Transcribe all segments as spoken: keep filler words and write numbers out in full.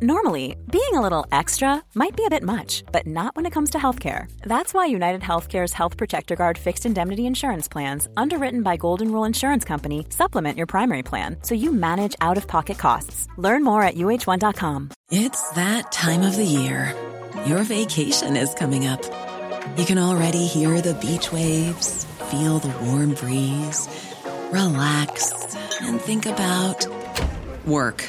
Normally, being a little extra might be a bit much, but not when it comes to healthcare. That's why UnitedHealthcare's Health Protector Guard fixed indemnity insurance plans, underwritten by Golden Rule Insurance Company, supplement your primary plan so you manage out-of-pocket costs. Learn more at U H one dot com. It's that time of the year. Your vacation is coming up. You can already hear the beach waves, feel the warm breeze, relax, and think about work.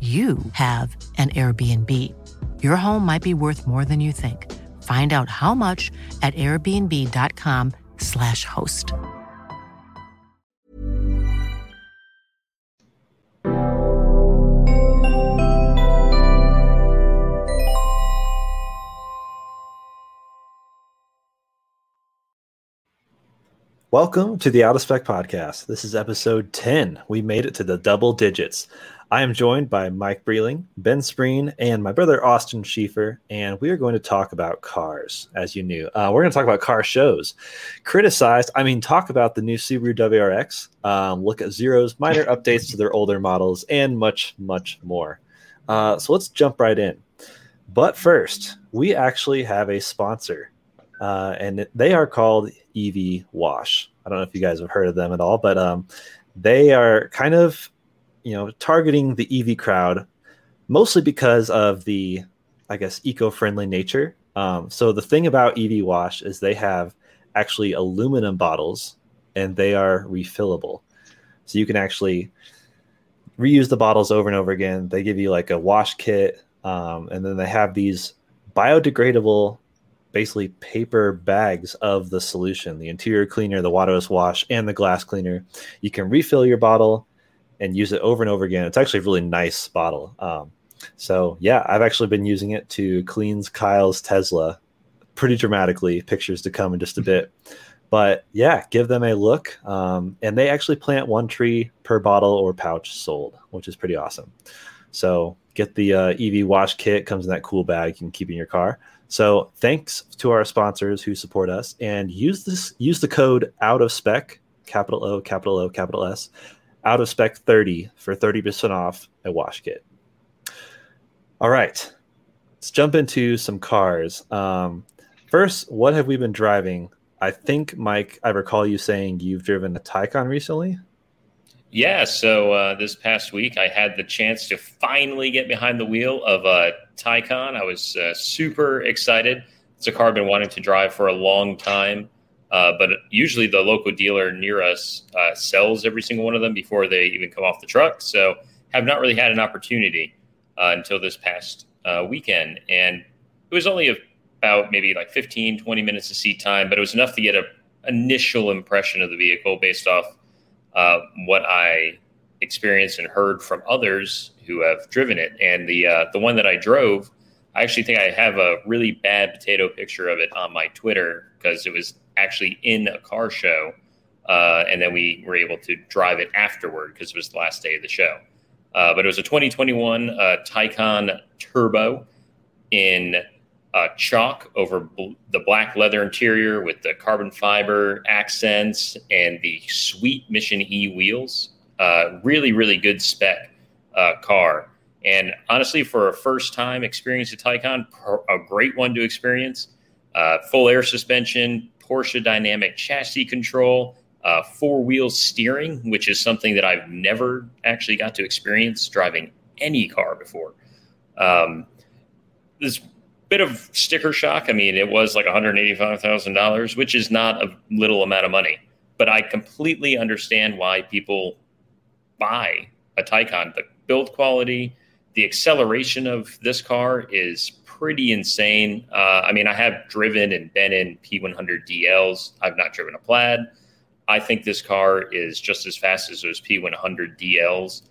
you have an Airbnb. Your home might be worth more than you think. Find out how much at airbnb.com slash host. Welcome to the Out of Spec Podcast. This is episode ten. We made it to the double digits. I am joined by Mike Breeling, Ben Spreen, and my brother Austin Schieffer, and we are going to talk about cars, as you knew. Uh, we're going to talk about car shows. Criticized, I mean, talk about the new Subaru W R X, um, look at Zero's minor updates to their older models, and much, much more. Uh, so let's jump right in. But first, we actually have a sponsor, uh, and they are called E V Wash. I don't know if you guys have heard of them at all, but um, they are kind of, you know, targeting the E V crowd, mostly because of the, I guess, eco-friendly nature. Um, so the thing about E V Wash is they have actually aluminum bottles, and they are refillable. So you can actually reuse the bottles over and over again. They give you like a wash kit, um, and then they have these biodegradable, basically paper bags of the solution, the interior cleaner, the waterless wash, and the glass cleaner. You can refill your bottle and use it over and over again. It's actually a really nice bottle. Um, so yeah, I've actually been using it to cleanse Kyle's Tesla pretty dramatically. Pictures to come in just a bit. But yeah, give them a look. Um, and they actually plant one tree per bottle or pouch sold, which is pretty awesome. So get the uh, E V Wash kit. Comes in that cool bag you can keep in your car. So thanks to our sponsors who support us. And use this. Use the code out of spec, capital O, capital O, capital S, out of spec thirty for thirty percent off a wash kit. All right, let's jump into some cars. Um, first, what have we been driving? I think, Mike, I recall you saying you've driven a Taycan recently. Yeah, so uh, this past week I had the chance to finally get behind the wheel of a Taycan. I was uh, super excited. It's a car I've been wanting to drive for a long time. Uh, but usually the local dealer near us uh, sells every single one of them before they even come off the truck. So have not really had an opportunity uh, until this past uh, weekend. And it was only about maybe like fifteen, twenty minutes of seat time, but it was enough to get an initial impression of the vehicle based off uh, what I experienced and heard from others who have driven it. And the uh, the one that I drove, I actually think I have a really bad potato picture of it on my Twitter because it was actually in a car show, uh, and then we were able to drive it afterward because it was the last day of the show. Uh, but it was a twenty twenty-one uh, Taycan Turbo in uh, chalk over bl- the black leather interior with the carbon fiber accents and the sweet Mission E wheels. Uh, really, really good spec uh, car. And honestly, for a first-time experience at Taycan, a great one to experience. Uh, full air suspension, Porsche Dynamic Chassis Control, uh, four-wheel steering, which is something that I've never actually got to experience driving any car before. Um, this bit of sticker shock. I mean, it was like one hundred eighty-five thousand dollars, which is not a little amount of money. But I completely understand why people buy a Taycan. The build quality. The acceleration of this car is pretty insane. Uh, I mean, I have driven and been in P one hundred D Ls. I've not driven a Plaid. I think this car is just as fast as those P one hundred D Ls.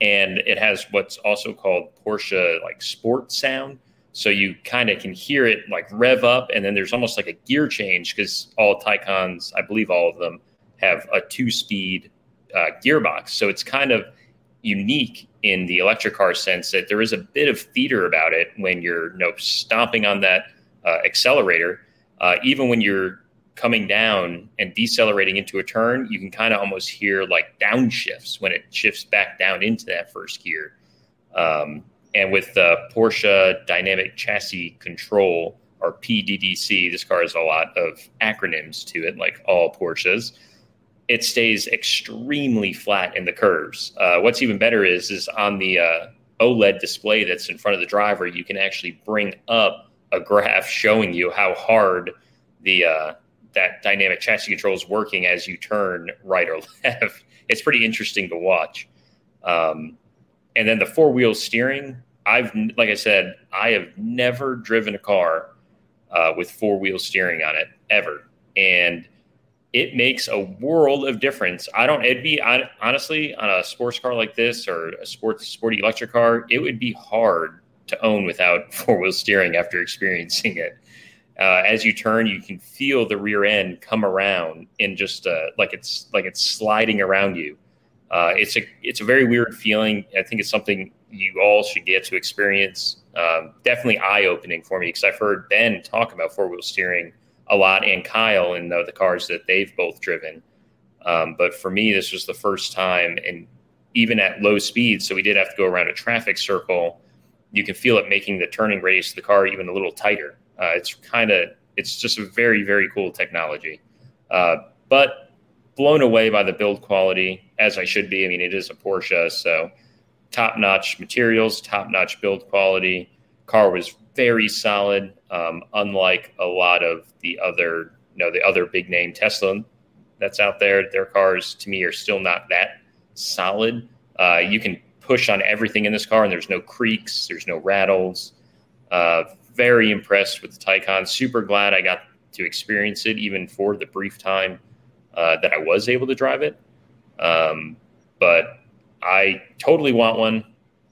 And it has what's also called Porsche like sport sound. So you kind of can hear it like rev up. And then there's almost like a gear change because all Taycans, I believe all of them, have a two-speed uh, gearbox. So it's kind of unique in the electric car sense that there is a bit of theater about it when you're you know, stomping on that uh, accelerator. Uh, even when you're coming down and decelerating into a turn, you can kind of almost hear like downshifts when it shifts back down into that first gear. Um, and with the Porsche Dynamic Chassis Control, or P D D C, this car has a lot of acronyms to it, like all Porsches. It stays extremely flat in the curves. Uh, what's even better is, is on the uh, OLED display that's in front of the driver, you can actually bring up a graph showing you how hard the uh, that dynamic chassis control is working as you turn right or left. It's pretty interesting to watch. Um, and then the four-wheel steering, I've like I said, I have never driven a car uh, with four-wheel steering on it, ever. And it makes a world of difference. I don't, it'd be I, honestly on a sports car like this or a sports, sporty electric car, it would be hard to own without four wheel steering after experiencing it. Uh, as you turn, you can feel the rear end come around and just uh, like it's like it's sliding around you. Uh, it's a it's a very weird feeling. I think it's something you all should get to experience. Um, definitely eye opening for me because I've heard Ben talk about four wheel steering a lot, and Kyle and the, the cars that they've both driven. Um, but for me, this was the first time, and even at low speed, so we did have to go around a traffic circle, you can feel it making the turning radius of the car even a little tighter. Uh, it's kind of, it's just a very, very cool technology. Uh, but blown away by the build quality, as I should be. I mean, it is a Porsche, so top-notch materials, top-notch build quality. Car was very solid, um, unlike a lot of the other, you know, the other big name Tesla that's out there. Their cars, to me, are still not that solid. Uh, you can push on everything in this car, and there's no creaks, there's no rattles. Uh, very impressed with the Taycan. Super glad I got to experience it, even for the brief time uh, that I was able to drive it. Um, but I totally want one.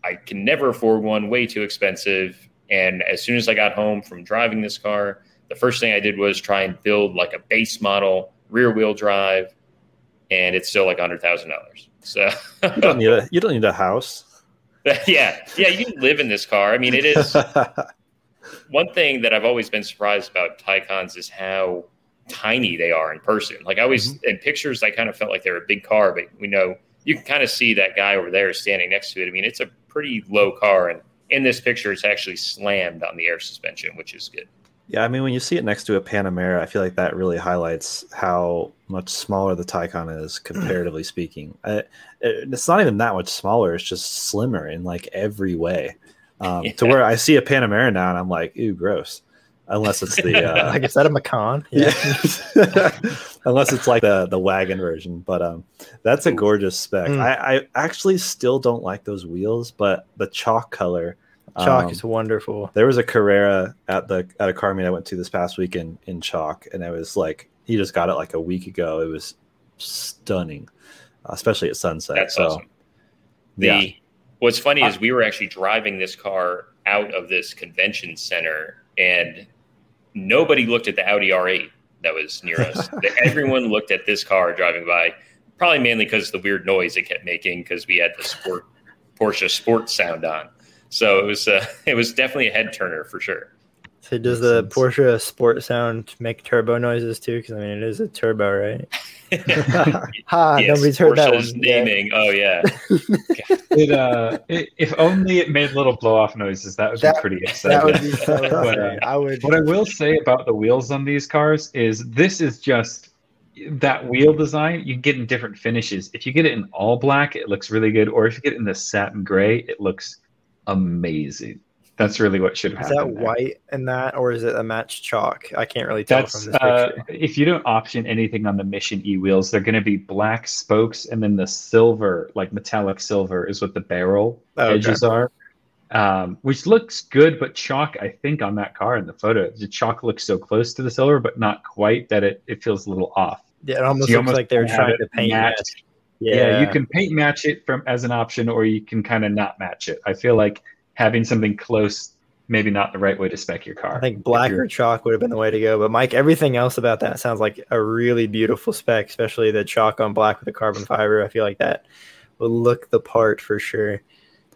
I can never afford one, way too expensive. And as soon as I got home from driving this car, the first thing I did was try and build like a base model rear wheel drive. And it's still like one hundred thousand dollars. So you don't need a, you don't need a house. yeah. Yeah. You can live in this car. I mean, it is one thing that I've always been surprised about Taycans is how tiny they are in person. Like I always mm-hmm. in pictures, I kind of felt like they were a big car, but we know you can kind of see that guy over there standing next to it. I mean, it's a pretty low car, and in this picture it's actually slammed on the air suspension, which is good. Yeah, I mean, when you see it next to a Panamera, I feel like that really highlights how much smaller the Taycan is, comparatively speaking. I, it, it's not even that much smaller, it's just slimmer in like every way. Um, yeah. To where I see a Panamera now and I'm like, ooh, gross. Unless it's the uh, like, is that a Macan? Yeah. yeah. Unless it's like the the wagon version, but um, that's a gorgeous spec. Mm. I, I actually still don't like those wheels, but the chalk color, chalk um, is wonderful. There was a Carrera at the at a car meet I went to this past weekend in chalk, and it was like he just got it like a week ago. It was stunning, especially at sunset. That's so awesome. The yeah. What's funny I, is we were actually driving this car out of this convention center, and nobody looked at the Audi R eight that was near us. Everyone looked at this car driving by, probably mainly because of the weird noise it kept making because we had the sport Porsche sport sound on. So it was uh, it was definitely a head turner for sure. So does the sense. Porsche sport sound make turbo noises too? Because I mean, it is a turbo, right? ha! Yes, nobody's heard Porsche's that one. Naming. Yeah. Oh yeah. it, uh, it, if only it made little blow off noises. That would that, be pretty exciting. That would be so but, uh, I would. What I will say about the wheels on these cars is this is just that wheel design. You get in different finishes. If you get it in all black, it looks really good. Or if you get it in the satin gray, it looks amazing. That's really what should happen. Is that there. White in that, or is it a match chalk? I can't really tell That's, from this uh, picture. If you don't option anything on the Mission E wheels, they're going to be black spokes, and then the silver, like metallic silver, is what the barrel oh, edges okay. are, um, which looks good. But chalk, I think, on that car in the photo, the chalk looks so close to the silver, but not quite, that it, it feels a little off. Yeah, it almost so looks almost like they're trying to paint match. Yeah. yeah, you can paint match it from as an option, or you can kind of not match it. I feel like having something close, maybe not the right way to spec your car. I think black or chalk would have been the way to go. But Mike, everything else about that sounds like a really beautiful spec, especially the chalk on black with the carbon fiber. I feel like that will look the part for sure.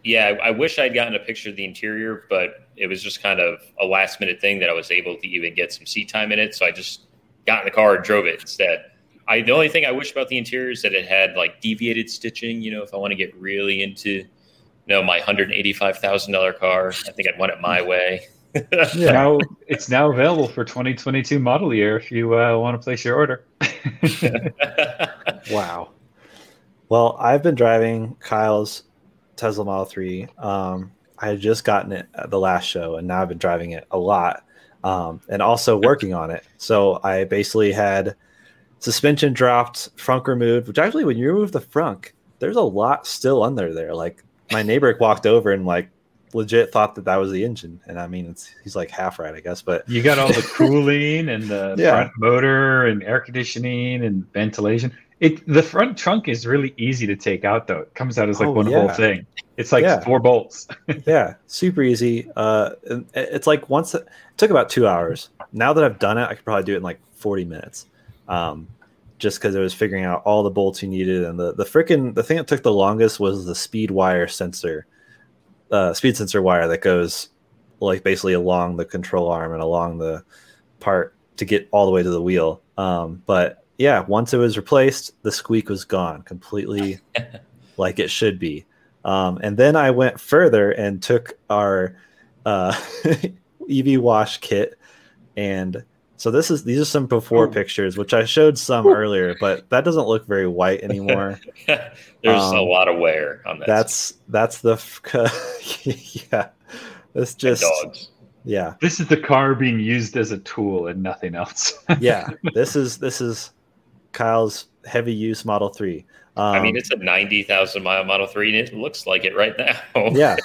Yeah, I wish I'd gotten a picture of the interior, but it was just kind of a last minute thing that I was able to even get some seat time in it. So I just got in the car and drove it instead. I, the only thing I wish about the interior is that it had like deviated stitching. You know, if I want to get really into No, my one hundred eighty-five thousand dollars car. I think I'd want it my way. yeah. Now, it's now available for twenty twenty-two model year if you uh, want to place your order. Wow. Well, I've been driving Kyle's Tesla Model three. Um, I had just gotten it at the last show, and now I've been driving it a lot um, and also working on it. So I basically had suspension dropped, frunk removed, which actually when you remove the frunk, there's a lot still under there. Like, my neighbor walked over and like legit thought that that was the engine, and I mean, it's he's like half right, I guess. But you got all the cooling and the yeah. front motor and air conditioning and ventilation. It the front trunk is really easy to take out though. It comes out as like oh, one yeah. whole thing. It's like yeah. four bolts. yeah, super easy. Uh, it's like once it took about two hours. Now that I've done it, I could probably do it in like forty minutes. Um, just because I was figuring out all the bolts you needed. And the, the frickin' the thing that took the longest was the speed wire sensor, uh, speed sensor wire that goes like basically along the control arm and along the part to get all the way to the wheel. Um, but yeah, once it was replaced, the squeak was gone completely like it should be. Um, and then I went further and took our uh, E V Wash kit and So this is these are some before Ooh. pictures, which I showed some Ooh. earlier, but that doesn't look very white anymore. There's um, a lot of wear on that. That's screen. that's the yeah. It's just dogs. yeah. This is the car being used as a tool and nothing else. yeah, this is this is Kyle's heavy use Model three. Um, I mean, it's a ninety thousand mile Model three, and it looks like it right now. yeah.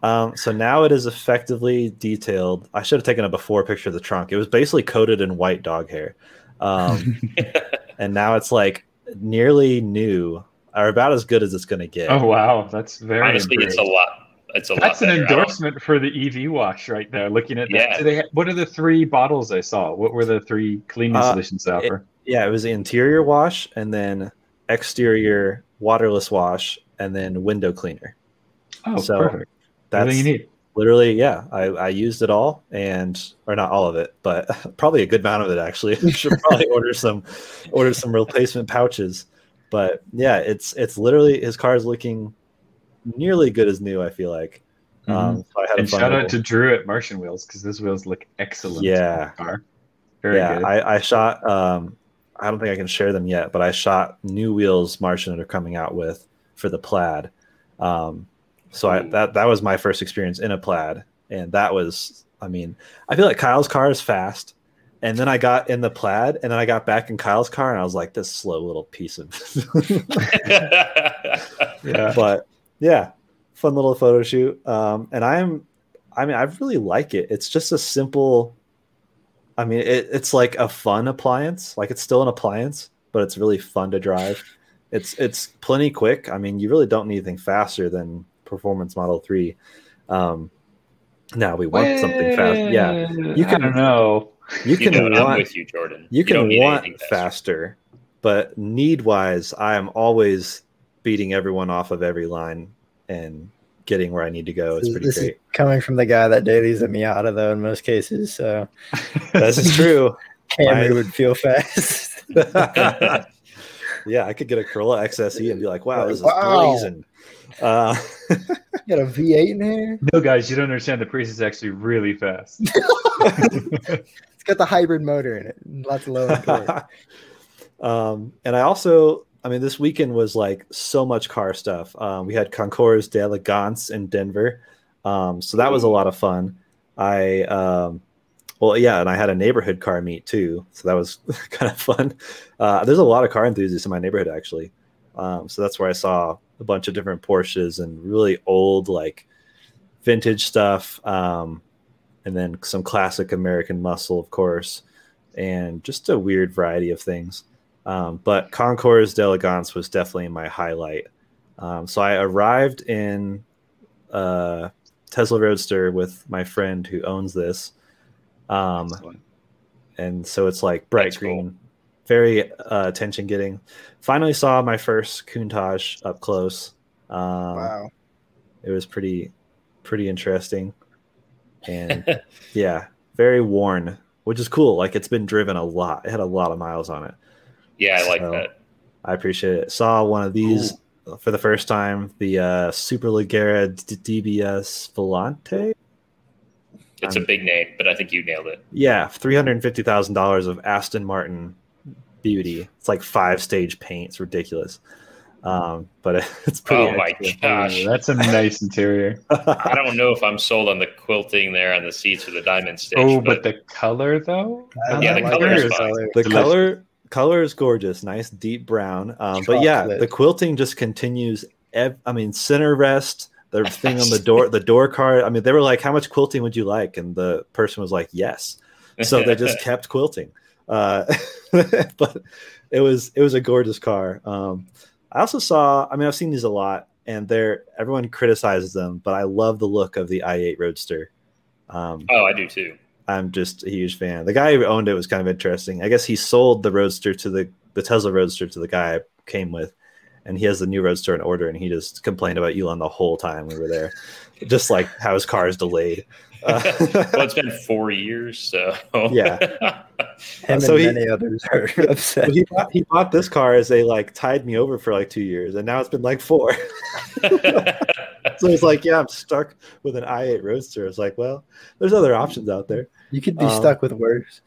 Um, so now it is effectively detailed. I should have taken a before picture of the trunk. It was basically coated in white dog hair. Um, and now it's like nearly new or about as good as it's going to get. Oh, wow. That's very Honestly, improved. It's a lot. It's a That's lot an endorsement for the E V Wash right there. Looking at yeah. that. They have, what are the three bottles I saw? What were the three cleaning uh, solutions out for? Yeah, it was the interior wash and then exterior waterless wash and then window cleaner. Oh, so, perfect. That's you need. literally, yeah. I, I used it all, and or not all of it, but probably a good amount of it actually. I should probably order some, order some replacement pouches. But yeah, it's it's literally his car is looking nearly good as new. I feel like. Mm-hmm. Um, so I and shout out little. to Drew at Martian Wheels because those wheels look excellent. Yeah, car. Very yeah. Good. I I shot. Um, I don't think I can share them yet, but I shot new wheels Martian are coming out with for the Plaid. Um, So I, that that was my first experience in a Plaid, and that was, I mean, I feel like Kyle's car is fast, and then I got in the Plaid, and then I got back in Kyle's car, and I was like, this slow little piece of, yeah. But yeah, fun little photo shoot, um, and I'm, I mean, I really like it. It's just a simple, I mean, it, it's like a fun appliance, like it's still an appliance, but it's really fun to drive. It's it's plenty quick. I mean, you really don't need anything faster than Performance Model three. Um, now we want well, something fast. Yeah, you can. I don't know. You can. You know, want, I'm with you, Jordan. You, you can want faster. faster, but need-wise, I am always beating everyone off of every line and getting where I need to go. It's pretty this great. Is coming from the guy that dailies a Miata, though, in most cases, so this is true. Camry would feel fast. Yeah, I could get a Carrera X S E and be like, "Wow, this is wow. blazing." Uh, you got a V eight in here? No, guys, you don't understand. The Prius is actually really fast. It's got the hybrid motor in it. Lots of low end. Um, and I also, I mean, this weekend was like so much car stuff. Um, we had Concours d'Elegance in Denver. Um, so that was a lot of fun. I, um, well, yeah, and I had a neighborhood car meet too. So that was kind of fun. Uh, there's a lot of car enthusiasts in my neighborhood, actually. Um, so that's where I saw a bunch of different Porsches and really old, like vintage stuff. Um, and then some classic American muscle, of course, and just a weird variety of things. Um, but Concours d'Elegance was definitely my highlight. Um, so I arrived in uh, Tesla Roadster with my friend who owns this. Um, and so it's like bright That's green, cool. very uh, attention getting. Finally saw my first Countach up close. Um, wow. It was pretty, pretty interesting. And yeah, very worn, which is cool. Like it's been driven a lot. It had a lot of miles on it. Yeah, I so like that. I appreciate it. Saw one of these Ooh. for the first time, the uh, Superleggera D B S Volante. It's um, a big name, but I think you nailed it. Yeah, three hundred fifty thousand dollars of Aston Martin beauty. It's like five stage paint. It's ridiculous. Um, but it, it's pretty. Oh my gosh. That's a nice interior. I don't know if I'm sold on the quilting there on the seats or the diamond stitch. Oh, but, but the color, though? I yeah, the like color is fun. The delicious. color... Color is gorgeous, nice deep brown. Um, but yeah, the quilting just continues. Ev- I mean, center rest, the thing on the door, the door card. I mean, they were like, "How much quilting would you like?" And the person was like, "Yes." So they just kept quilting. Uh, but it was it was a gorgeous car. Um, I also saw. I mean, I've seen these a lot, and they're everyone criticizes them, but I love the look of the I eight Roadster. Um, oh, I do too. I'm just a huge fan. The guy who owned it was kind of interesting. I guess he sold the Roadster to the, the Tesla Roadster to the guy I came with, and he has the new Roadster in order, and he just complained about Elon the whole time we were there, just like how his car is delayed. Uh, well, it's been four years, so. Yeah. And so many he, others are upset. He bought, he bought this car as they like tied me over for like two years, and now it's been like four. So it's like, yeah, I'm stuck with an I eight Roadster. It's like, well, there's other options out there. You could be um, stuck with worse.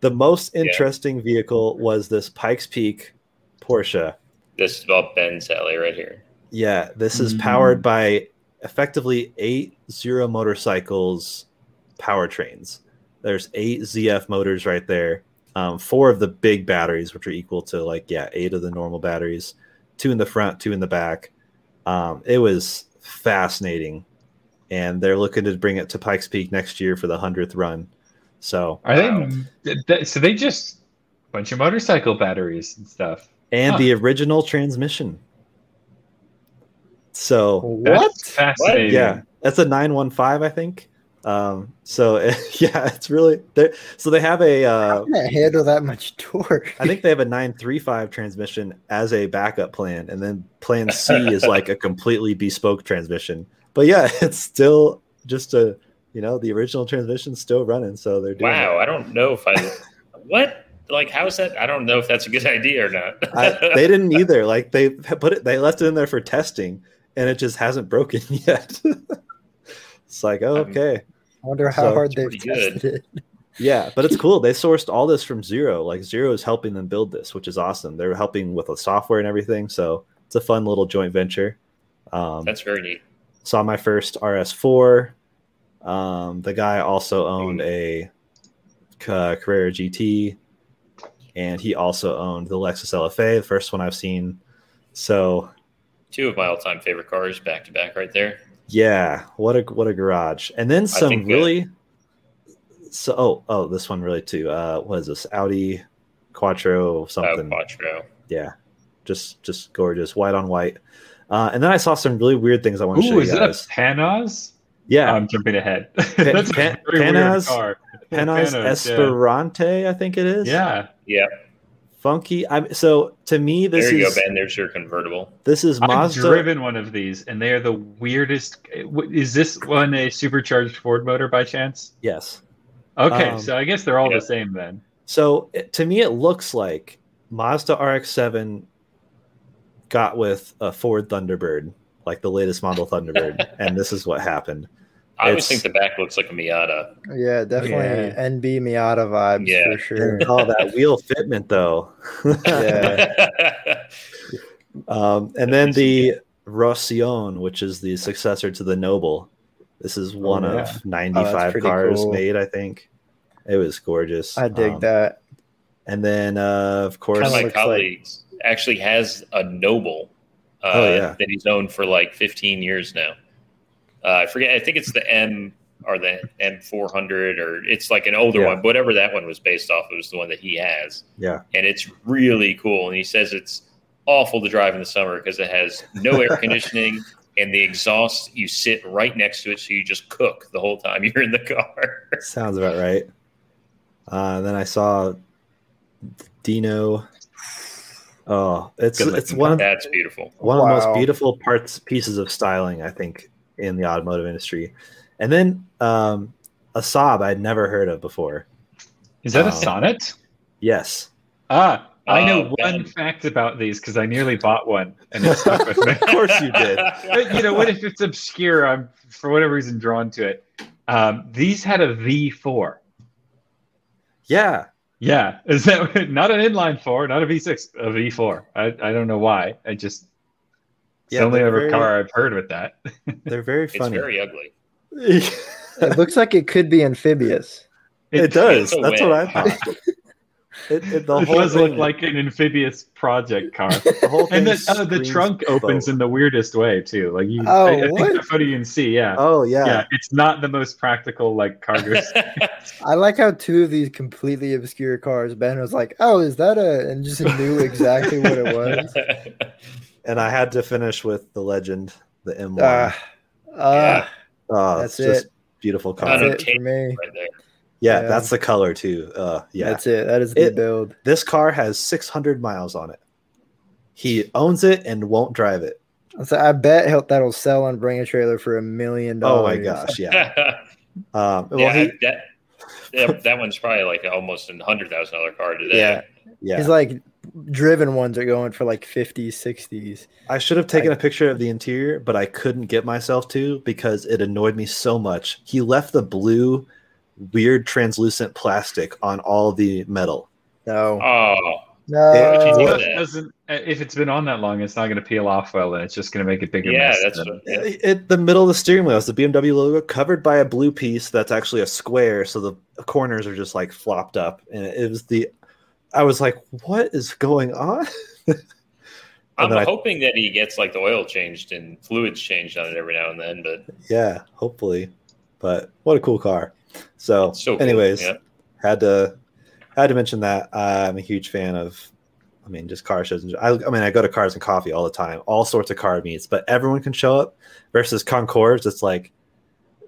The most interesting yeah. vehicle was this Pikes Peak Porsche. This is about Ben's alley right here. Yeah, this is mm-hmm. powered by effectively eight Zero Motorcycles powertrains. There's eight Z F motors right there. Um, four of the big batteries, which are equal to like, yeah, eight of the normal batteries. Two in the front, two in the back. Um, it was fascinating, and they're looking to bring it to Pikes Peak next year for the hundredth run. So are um, they? So they just bunch of motorcycle batteries and stuff, and huh. the original transmission. So that's what? Fascinating. Yeah, that's a nine one five, I think. Um, so it, yeah, it's really so they have a. Uh, How can I handle that much torque? I think they have a nine three five transmission as a backup plan, and then plan C is like a completely bespoke transmission. But yeah, it's still just a you know the original transmission's still running, so they're doing. Wow, that. I don't know if I what like how is that? I don't know if that's a good idea or not. I, they didn't either. Like they put it, they left it in there for testing, and it just hasn't broken yet. It's like oh, okay. Um, I wonder how so, hard they've tested good. it. Yeah, but it's cool. They sourced all this from Zero. Like Zero is helping them build this, which is awesome. They're helping with the software and everything. So it's a fun little joint venture. Um, That's very neat. Saw my first R S four. Um, the guy also owned a uh, Carrera G T, and he also owned the Lexus L F A, the first one I've seen. So two of my all-time favorite cars back to back, right there. Yeah, what a what a garage. And then some really that, so oh oh this one really too. Uh what is this? Audi Quattro something. Oh, Quattro. Yeah. Just just gorgeous, white on white. Uh and then I saw some really weird things I want to Ooh, show you. Is it a Panoz? Yeah. Oh, I'm jumping ahead. That's Pan- a Panoz, car. Panoz, Panoz Esperante, yeah. I think it is. Yeah. Yeah. Funky. I'm so to me this is there you is, go, Ben. There's your convertible. This is Mazda. I've driven one of these, and they are the weirdest. Is this one a supercharged Ford motor by chance? Yes. Okay, um, so I guess they're all yeah. the same then. So it, to me, it looks like Mazda R X seven got with a Ford Thunderbird, like the latest model Thunderbird, and this is what happened. I always think the back looks like a Miata. Yeah, definitely yeah. N B Miata vibes yeah. for sure. Oh, that wheel fitment though. yeah. um, and then the Rosion, which is the successor to the Noble, This is one oh, yeah. of ninety-five oh, cars cool. made, I think. It was gorgeous. I dig um, that. And then, uh, of course, my colleague like... actually has a Noble uh, oh, yeah. that he's owned for like fifteen years now. Uh, I forget. I think it's the M or the M four hundred, or it's like an older yeah. one. Whatever that one was based off, it was the one that he has. Yeah. And it's really cool. And he says it's awful to drive in the summer because it has no air conditioning. And the exhaust, you sit right next to it, so you just cook the whole time you're in the car. Sounds about right. Uh, then I saw Dino. Oh, it's it's one of that's beautiful. One wow. of the most beautiful parts pieces of styling, I think, in the automotive industry. And then um, a Saab I'd never heard of before. Is that um, a Sonnet? Yes. Ah. I know oh, one fact about these because I nearly bought one, and it stuck with me. Of course you did. But, you know, what if it's obscure? I'm, for whatever reason, drawn to it. Um, these had a V four. Yeah. Yeah. Is that not an inline four, not a V six, a V four. I, I don't know why. I just... Yeah, it's the only ever very, car I've heard with that. They're very funny. It's very ugly. It looks like it could be amphibious. It, it does. That's win. What I thought. It, it, the it whole does thing. Look like an amphibious project car. The whole thing, and the, uh, the trunk opens boat. In the weirdest way too. Like you, oh, I, I think the photo you can see. Yeah. Oh yeah. Yeah. It's not the most practical like cargo. I like how two of these completely obscure cars. Ben was like, "Oh, is that a?" and just knew exactly what it was. And I had to finish with the legend, the M one. Uh, uh, yeah. uh, that's it's just it. Beautiful car. That's it for me. Right there. Yeah, yeah, that's the color too. Uh, yeah, that's it. That is the it, build. This car has six hundred miles on it. He owns it and won't drive it. So I bet he'll, that'll sell on Bring a Trailer for a million dollars. Oh my gosh, yeah. um, well, yeah, he, that, yeah, that one's probably like almost a hundred thousand dollar car today. Yeah, yeah. He's like driven ones are going for like fifties, sixties. I should have taken I, a picture of the interior, but I couldn't get myself to because it annoyed me so much. He left the blue. Weird translucent plastic on all the metal. No. Oh. No. It doesn't, if it's been on that long, it's not going to peel off well, and it's just going to make a bigger yeah, mess. That's what, yeah, that's it. The middle of the steering wheel is the B M W logo covered by a blue piece that's actually a square, so the corners are just like flopped up. And it was the, I was like, what is going on? I'm hoping I, that he gets like the oil changed and fluids changed on it every now and then. But yeah, hopefully. But what a cool car. So, so anyways, cool. yeah. had to had to mention that uh, I'm a huge fan of, I mean, just car shows. I, I mean, I go to Cars and Coffee all the time, all sorts of car meets, but everyone can show up. Versus Concours, it's like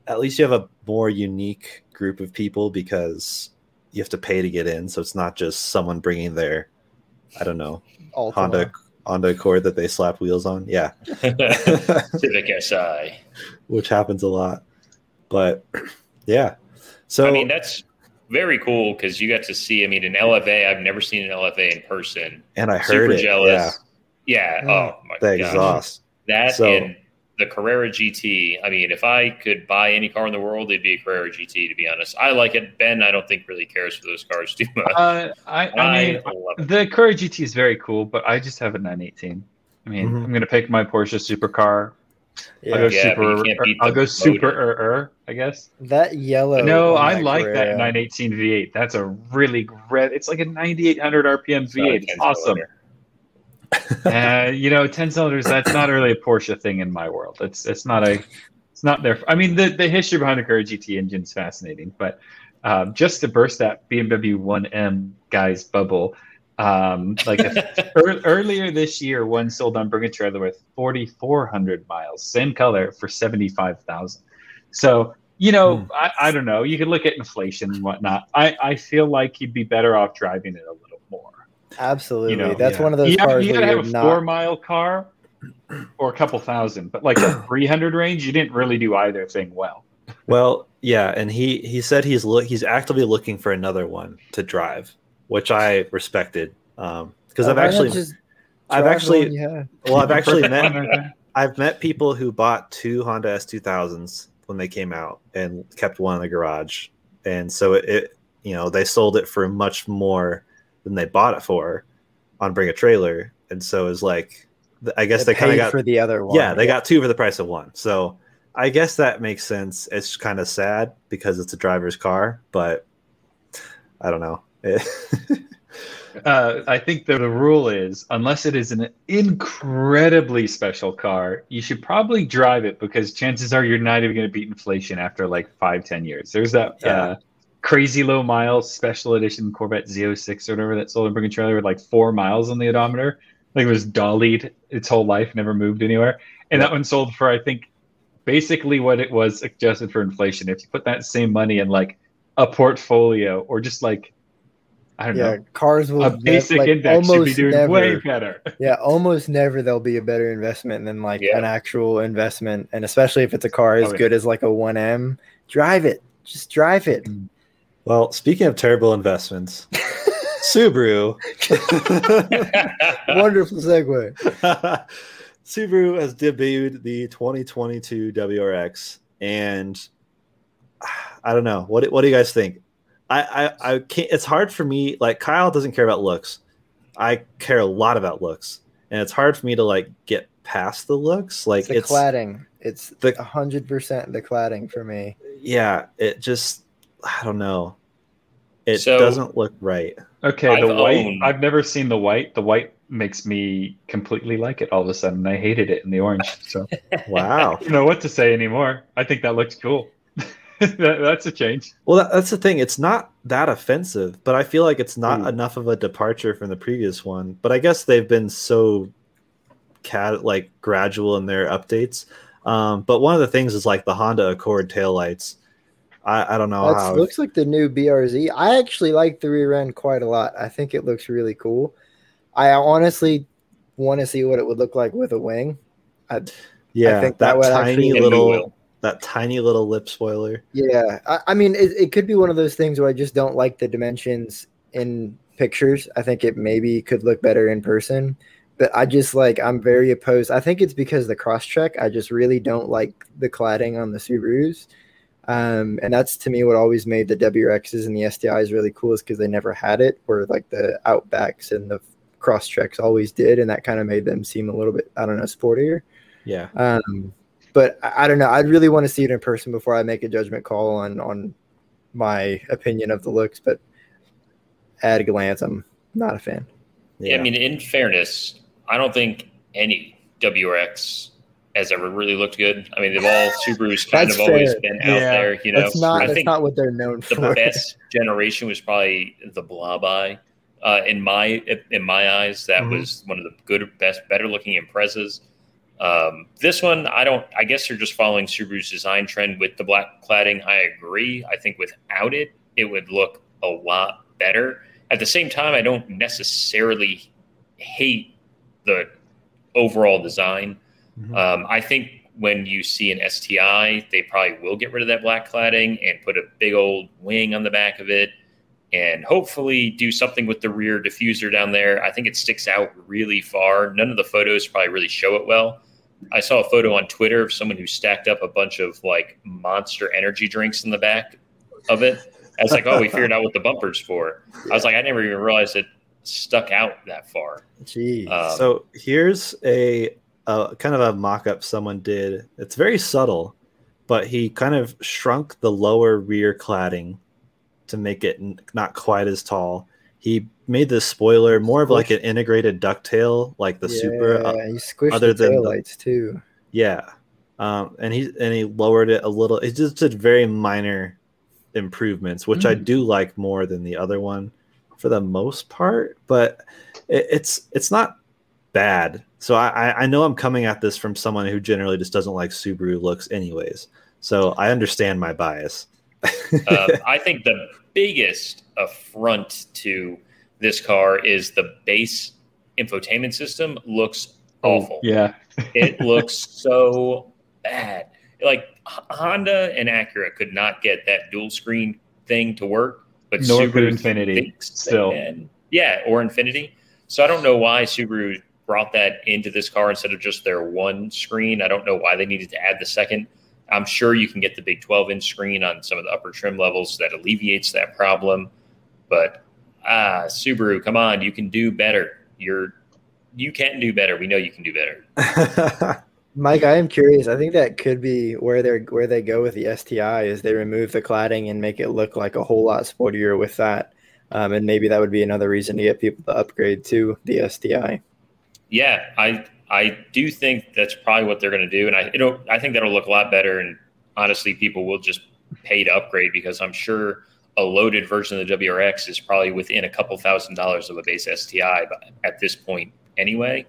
at least you have a more unique group of people because you have to pay to get in, so it's not just someone bringing their, I don't know, Ultima. Honda Honda Accord that they slap wheels on. Yeah, Civic S I, which happens a lot, but yeah. So I mean, that's very cool because you got to see, I mean, an L F A. I've never seen an L F A in person. And I heard Super it. Jealous. Yeah. yeah. Oh, my God. The gosh. Exhaust. That so, and the Carrera G T. I mean, if I could buy any car in the world, it'd be a Carrera G T, to be honest. I like it. Ben, I don't think really cares for those cars too much. Uh, I, I mean, I love the Carrera G T is very cool, but I just have a nine eighteen. I mean, mm-hmm. I'm going to pick my Porsche supercar. Yeah. I'll go yeah, super. I'll go super. Er, I guess that yellow. No, I like career. That nine eighteen V eight. That's a really great. It's like a ninety-eight hundred R P M V eight. It's awesome. uh, you know, ten cylinders. That's not really a Porsche thing in my world. It's it's not a. It's not there. I mean, the, the history behind the Carrera G T engine is fascinating, but um, just to burst that B M W one M guy's bubble. Um, like a, er, earlier this year, one sold on Bring a Trailer with forty-four hundred miles, same color, for seventy-five thousand. So, you know, mm. I, I don't know. You could look at inflation and whatnot. I, I feel like he'd be better off driving it a little more. Absolutely. You know, that's yeah. one of those you cars. Have, you gotta have a not... four mile car or a couple thousand, but like a three hundred range, you didn't really do either thing well. Well, yeah. And he, he said he's look, he's actively looking for another one to drive. Which I respected, um, because oh, I've, I've actually, I've actually, yeah. well, I've actually met, I've met people who bought two Honda S two thousands when they came out and kept one in the garage, and so it, it, you know, they sold it for much more than they bought it for on Bring a Trailer, and so it was like, I guess they, they kind of got for the other one. Yeah, they yeah. got two for the price of one. So I guess that makes sense. It's kind of sad because it's a driver's car, but I don't know. uh, I think the, the rule is, unless it is an incredibly special car, you should probably drive it because chances are you're not even going to beat inflation after like five, ten years. There's that yeah. uh, crazy low miles special edition Corvette Z oh six or whatever that sold in Bring a Trailer with like four miles on the odometer. Like it was dollied its whole life, never moved anywhere. And yeah. that one sold for, I think, basically what it was adjusted for inflation. If you put that same money in like a portfolio or just like, I don't yeah, know, cars will a basic like index should be doing never, way better. Yeah, almost never there'll be a better investment than like yeah. an actual investment. And especially if it's a car as oh, good yeah. as like a one M, drive it. Just drive it. Well, speaking of terrible investments, Subaru. Wonderful segue. Subaru has debuted the twenty twenty-two W R X, and I don't know. What What do you guys think? I, I, I can't. It's hard for me. Like, Kyle doesn't care about looks. I care a lot about looks, and it's hard for me to like get past the looks. Like, it's the it's, cladding. It's the one hundred percent the cladding for me. Yeah, it just. I don't know. It so, doesn't look right. Okay, I've the white. Owned. I've never seen the white. The white makes me completely like it all of a sudden. I hated it in the orange. So wow, I don't know what to say anymore. I think that looks cool. that, that's a change. Well, that, that's the thing. It's not that offensive, but I feel like it's not Ooh. enough of a departure from the previous one. But I guess they've been so cat like gradual in their updates. Um, but one of the things is like the Honda Accord taillights. I, I don't know. It looks like the new B R Z. I actually like the rear end quite a lot. I think it looks really cool. I honestly want to see what it would look like with a wing. I, yeah, I think that, that would tiny actually little, that tiny little lip spoiler. Yeah, I, I mean, it, it could be one of those things where I just don't like the dimensions in pictures. I think it maybe could look better in person, but I just like I'm very opposed. I think it's because the Crosstrek. I just really don't like the cladding on the Subarus, um, and that's to me what always made the W R Xs and the S T Is really cool is because they never had it, or like the Outbacks and the Cross Treks always did, and that kind of made them seem a little bit, I don't know, sportier. Yeah. Um, but I, I don't know. I'd really want to see it in person before I make a judgment call on on my opinion of the looks. But at a glance, I'm not a fan. Yeah. yeah I mean, in fairness, I don't think any W R X has ever really looked good. I mean, they've all Subarus kind of fair. always been yeah. out there. You know, that's not, I that's think not what they're known the for. The best generation was probably the Blobeye. Uh, in my in my eyes, that mm-hmm. was one of the good, best, better looking Imprezas. Um, this one, I don't. I guess they're just following Subaru's design trend with the black cladding. I agree. I think without it, it would look a lot better. At the same time, I don't necessarily hate the overall design. Mm-hmm. Um, I think when you see an S T I, they probably will get rid of that black cladding and put a big old wing on the back of it, and hopefully do something with the rear diffuser down there. I think it sticks out really far. None of the photos probably really show it well. I saw a photo on Twitter of someone who stacked up a bunch of like Monster energy drinks in the back of it. I was like, oh, we figured out what the bumper's for. I was like, I never even realized it stuck out that far. Jeez. Um, so here's a, a kind of a mock-up someone did. It's very subtle, but he kind of shrunk the lower rear cladding to make it n- not quite as tall. He made the spoiler more of like an integrated ducktail, like the yeah, Supra. Uh, he squished other the taillights too. Yeah, um, and he and he lowered it a little. It just did very minor improvements, which mm. I do like more than the other one for the most part. But it, it's it's not bad. So I I know I'm coming at this from someone who generally just doesn't like Subaru looks, anyways. So I understand my bias. um, I think the biggest affront to this car is the base infotainment system looks awful. Yeah, it looks so bad. Like Honda and Acura could not get that dual screen thing to work, but Nor Subaru Infinity still, and, yeah, or Infinity. So I don't know why Subaru brought that into this car instead of just their one screen. I don't know why they needed to add the second. I'm sure you can get the big twelve-inch screen on some of the upper trim levels that alleviates that problem. But, ah, Subaru, come on. You can do better. You're, you can do better. We know you can do better. Mike, I am curious. I think that could be where they where they go with the S T I is they remove the cladding and make it look like a whole lot sportier with that. Um, and maybe that would be another reason to get people to upgrade to the S T I. Yeah, I I do think that's probably what they're going to do. And I it'll, I think that'll look a lot better. And honestly, people will just pay to upgrade because I'm sure a loaded version of the W R X is probably within a couple thousand dollars of a base S T I at this point anyway.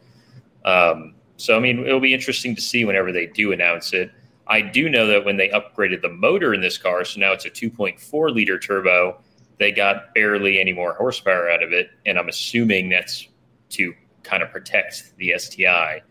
Um So, I mean, it'll be interesting to see whenever they do announce it. I do know that when they upgraded the motor in this car, so now it's a two point four liter turbo, they got barely any more horsepower out of it. And I'm assuming that's to kind of protect the S T I,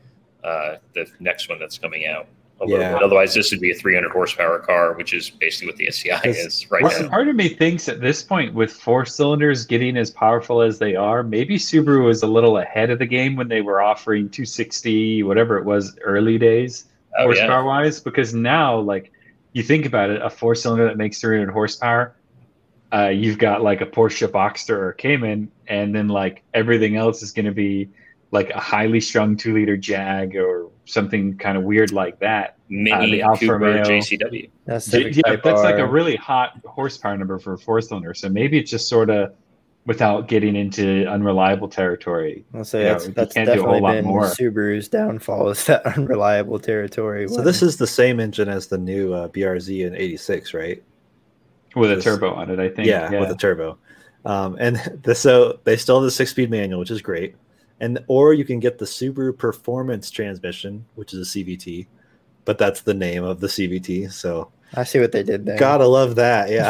uh, the next one that's coming out. Yeah. Otherwise, this would be a three hundred horsepower car, which is basically what the S T I is right now. Part of me thinks at this point, with four cylinders getting as powerful as they are, maybe Subaru was a little ahead of the game when they were offering two sixty, whatever it was, early days, oh, horsepower yeah. wise. Because now, like, you think about it, a four cylinder that makes three hundred horsepower, uh, you've got like a Porsche Boxster or Cayman, and then like everything else is going to be like a highly strung two liter Jag or something kind of weird like that. Mini uh, Alfa Romeo J C W. That's, J- yeah, that's like a really hot horsepower number for a four cylinder. So maybe it's just sort of without getting into unreliable territory. I'll say you that's, know, that's definitely do a whole lot been more. Subaru's downfall is that unreliable territory. So when... this is the same engine as the new uh, B R Z in eighty-six, right? With this, a turbo on it, I think. Yeah, yeah. with a turbo. Um, and the, so they still have the six speed manual, which is great. And or you can get the Subaru Performance transmission, which is a C V T, but that's the name of the C V T. So I see what they did there. Gotta love that, yeah.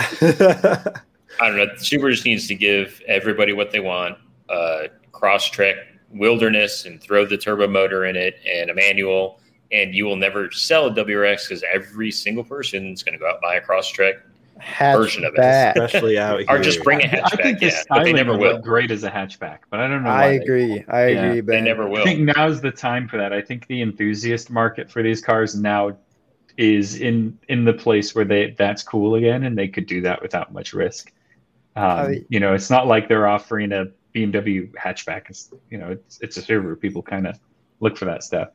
I don't know. Subaru just needs to give everybody what they want: uh, Crosstrek Wilderness, and throw the turbo motor in it and a manual, and you will never sell a W R X because every single person is going to go out and buy a Crosstrek version of it, especially out here. Or just bring a hatchback. I think this yeah, but they never will. Great as a hatchback, but I don't know. I agree. I agree. Yeah, they never will. I think now's the time for that. I think the enthusiast market for these cars now is in in the place where they that's cool again, and they could do that without much risk. Um, uh, you know, it's not like they're offering a B M W hatchback. It's, you know, it's it's a Subaru. People kind of look for that stuff.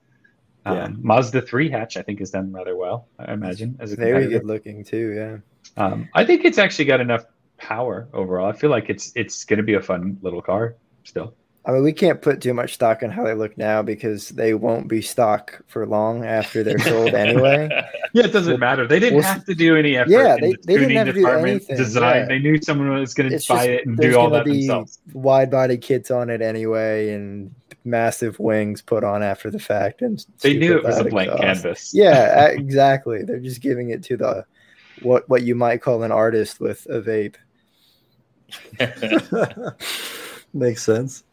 Um, yeah. Mazda three hatch, I think, has done rather well. I imagine as a very good looking too. Yeah. Um, I think it's actually got enough power overall. I feel like it's it's going to be a fun little car still. I mean, we can't put too much stock in how they look now because they won't be stock for long after they're sold anyway. Yeah, it doesn't matter. They didn't we'll, have to do any effort. Yeah, they, in the they didn't have to do anything. Design. Yeah. They knew someone was going to buy just, it and do all that be themselves. Wide-body kits on it anyway, and massive wings put on after the fact. And they knew it was a blank exhaust. Canvas. Yeah, exactly. They're just giving it to the. What what you might call an artist with a vape. Makes sense.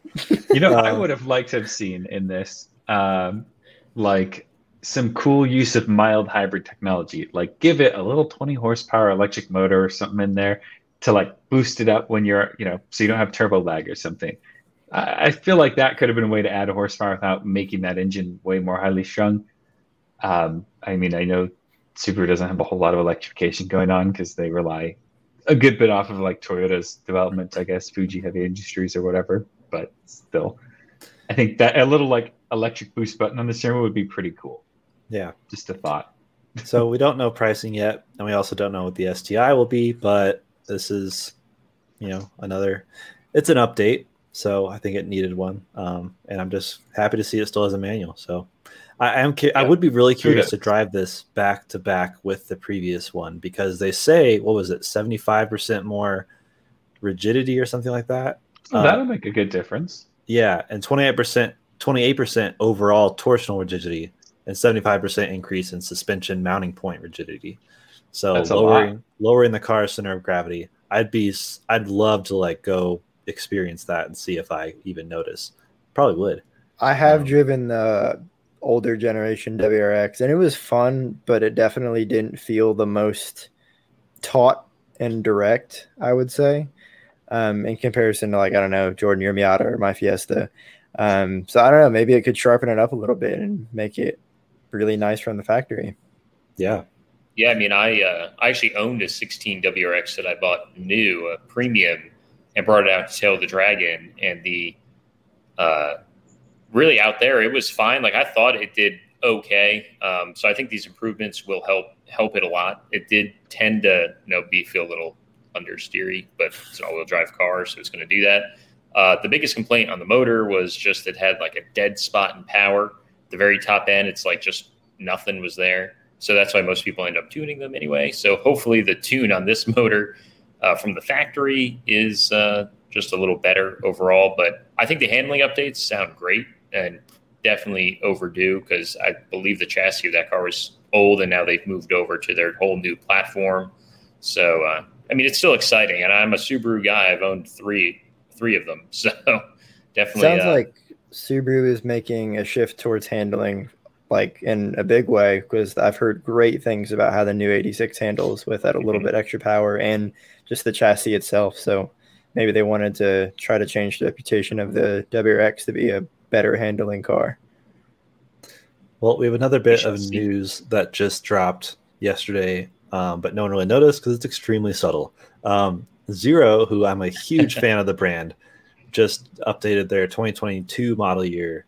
You know, um, I would have liked to have seen in this, um, like, some cool use of mild hybrid technology. Like, give it a little twenty horsepower electric motor or something in there to, like, boost it up when you're, you know, so you don't have turbo lag or something. I, I feel like that could have been a way to add a horsepower without making that engine way more highly strung. Um, I mean, I know Subaru doesn't have a whole lot of electrification going on because they rely a good bit off of like Toyota's development, I guess, Fuji Heavy Industries or whatever. But still, I think that a little like electric boost button on the steering wheel would be pretty cool. Yeah. Just a thought. So we don't know pricing yet. And we also don't know what the S T I will be, but this is, you know, another, it's an update. So I think it needed one. Um, and I'm just happy to see it still has a manual. So I am. Cu- I would be really curious to drive this back to back with the previous one because they say, what was it, seventy-five percent more rigidity or something like that? Oh, that'll uh, make a good difference. Yeah, and twenty-eight percent, twenty-eight percent overall torsional rigidity and seventy-five percent increase in suspension mounting point rigidity. So that's lowering lowering the car's center of gravity. I'd be. I'd love to like go experience that and see if I even notice. Probably would. I have um, driven the older generation W R X and it was fun, but it definitely didn't feel the most taut and direct, I would say, um in comparison to, like, I don't know, Jordan, your Miata or my Fiesta. Um so I don't know, maybe it could sharpen it up a little bit and make it really nice from the factory. Yeah. Yeah, I mean, I uh I actually owned a sixteen W R X that I bought new, a premium, and brought it out to tail the Dragon, and the uh really out there, it was fine. Like, I thought it did okay. Um, so I think these improvements will help help it a lot. It did tend to, you know, be feel a little understeery, but it's an all-wheel drive car, so it's going to do that. Uh, the biggest complaint on the motor was just it had like a dead spot in power. The very top end, it's like just nothing was there. So that's why most people end up tuning them anyway. So hopefully the tune on this motor uh, from the factory is uh, just a little better overall. But I think the handling updates sound great and definitely overdue, because I believe the chassis of that car was old and now they've moved over to their whole new platform. So, uh, I mean, it's still exciting. And I'm a Subaru guy. I've owned three three of them. So definitely. Sounds uh, like Subaru is making a shift towards handling, like in a big way, because I've heard great things about how the new eighty-six handles with that a little mm-hmm. bit extra power and just the chassis itself. So maybe they wanted to try to change the reputation of the W R X to be a better handling car. Well, we have another bit of see. news that just dropped yesterday, um, but no one really noticed because it's extremely subtle. Um, Zero, who I'm a huge fan of the brand, just updated their twenty twenty-two model year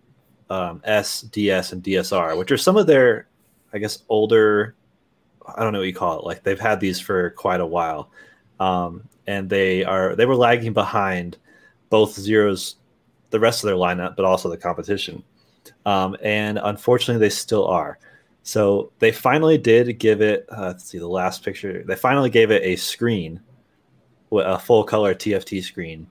um, S, D S, and D S R, which are some of their, I guess, older, I don't know what you call it. Like, they've had these for quite a while. Um, and they are they were lagging behind both Zero's, the rest of their lineup, but also the competition. Um, and unfortunately, they still are. So they finally did give it, uh, let's see, the last picture. They finally gave it a screen, a full-color T F T screen.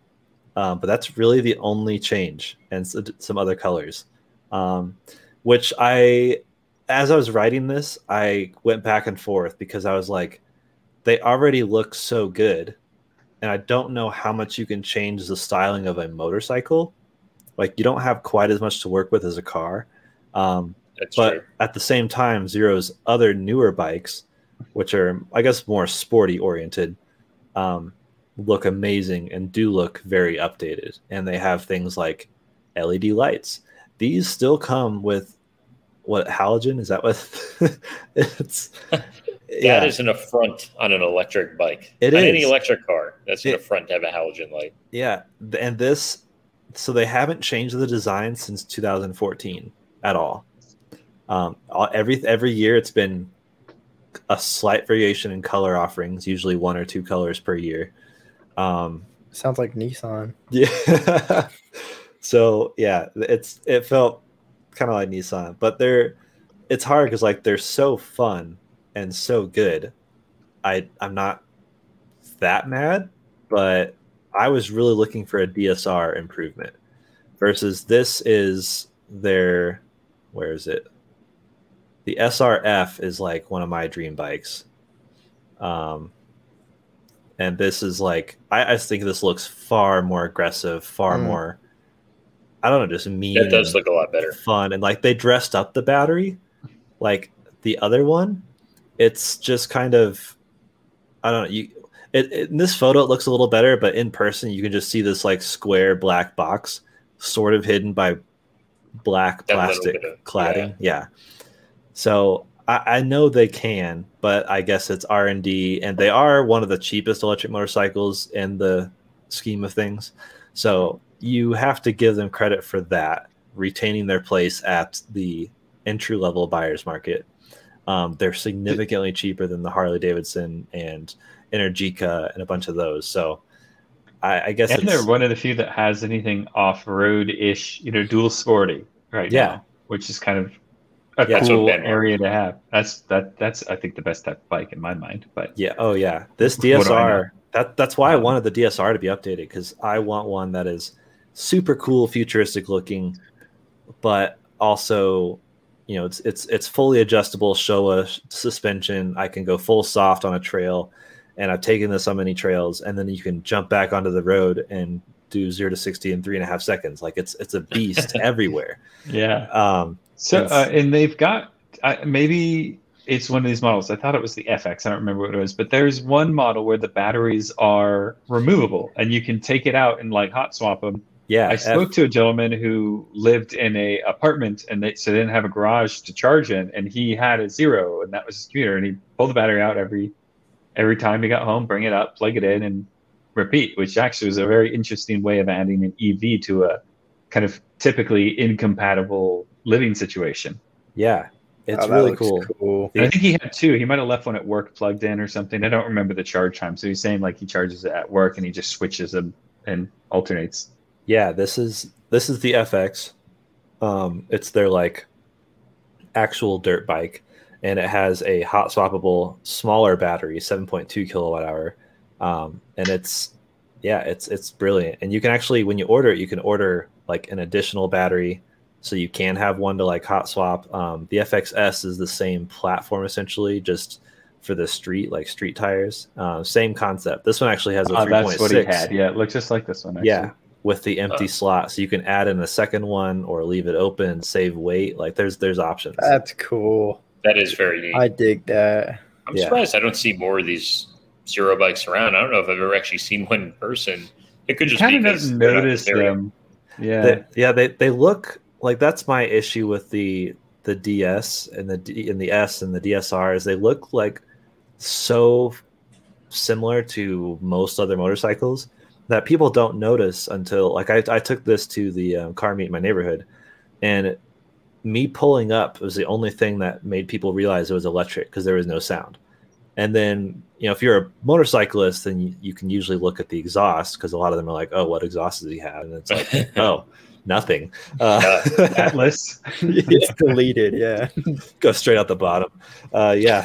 Um, but that's really the only change, and so, some other colors, um, which I, as I was writing this, I went back and forth because I was like, they already look so good. And I don't know how much you can change the styling of a motorcycle. Like, you don't have quite as much to work with as a car. Um, that's but true. At the same time, Zero's other newer bikes, which are, I guess, more sporty oriented, um, look amazing and do look very updated, and they have things like L E D lights. These still come with what, halogen? Is that what it's that yeah. is an affront on an electric bike. It on is any electric car. That's it, an affront to have a halogen light. Yeah. And this, so they haven't changed the design since two thousand fourteen at all. Um, every every year it's been a slight variation in color offerings, usually one or two colors per year. Um, sounds like Nissan. Yeah. So yeah, it's it felt kind of like Nissan, but they're it's hard because like they're so fun and so good. I I'm not that mad, but I was really looking for a D S R improvement. Versus this is their where is it? The S R F is like one of my dream bikes. Um. And this is like, I, I think this looks far more aggressive, far mm. more, I don't know, just mean. It does look a lot better. Fun. And like they dressed up the battery. Like the other one, it's just kind of, I don't know. You, it, it, in this photo, it looks a little better, but in person, you can just see this like square black box sort of hidden by black that plastic of, cladding. Yeah. yeah. So I know they can, but I guess it's R and D, and they are one of the cheapest electric motorcycles in the scheme of things. So you have to give them credit for that, retaining their place at the entry-level buyer's market. Um, they're significantly cheaper than the Harley-Davidson and Energica and a bunch of those. So I, I guess and it's... they're one of the few that has anything off-road-ish, you know, dual sporty right yeah. now, which is kind of... a yeah, cool area to have. That's that. That's I think the best type of bike in my mind. But yeah, oh yeah, this D S R. That that's why I wanted the D S R to be updated, because I want one that is super cool, futuristic looking, but also, you know, it's it's it's fully adjustable Showa suspension. I can go full soft on a trail, and I've taken this on many trails, and then you can jump back onto the road and do zero to sixty in three and a half seconds. Like it's it's a beast everywhere. Yeah. Um, So, uh, and they've got, uh, maybe it's one of these models. I thought it was the F X. I don't remember what it was, but there's one model where the batteries are removable and you can take it out and like hot swap them. Yeah. I spoke F- to a gentleman who lived in a apartment and they, so they didn't have a garage to charge in, and he had a Zero and that was his commuter, and he pulled the battery out every, every time he got home, bring it up, plug it in and repeat, which actually was a very interesting way of adding an E V to a kind of typically incompatible living situation. Yeah, it's oh, really cool. cool. I think he had two. He might have left one at work plugged in or something. I don't remember the charge time. So he's saying like he charges it at work and he just switches them and alternates. Yeah, this is this is the F X. Um, it's their like actual dirt bike, and it has a hot swappable smaller battery, seven point two kilowatt hour, um, and it's yeah, it's it's brilliant. And you can actually, when you order it, you can order like an additional battery. So you can have one to like hot swap. Um, the F X S is the same platform essentially, just for the street, like street tires. Uh, same concept. This one actually has a oh, three point six. That's what he had. Yeah, it looks just like this one. Actually. Yeah, with the empty oh. slot, so you can add in a second one or leave it open, save weight. Like there's there's options. That's cool. That is very neat. I dig that. I'm yeah. surprised I don't see more of these Zero bikes around. I don't know if I've ever actually seen one in person. It could just I kind be of notice them. Yeah, they, yeah, they they look. Like that's my issue with the the D S and the D, and the S and the D S R is they look like so similar to most other motorcycles that people don't notice until like I, I took this to the um, car meet in my neighborhood, and me pulling up was the only thing that made people realize it was electric because there was no sound. And then, you know, if you're a motorcyclist, then you, you can usually look at the exhaust because a lot of them are like, oh, what exhaust does he have? And it's like, oh. Nothing. Uh, Atlas. It's deleted. Yeah. Go straight out the bottom. Uh, yeah.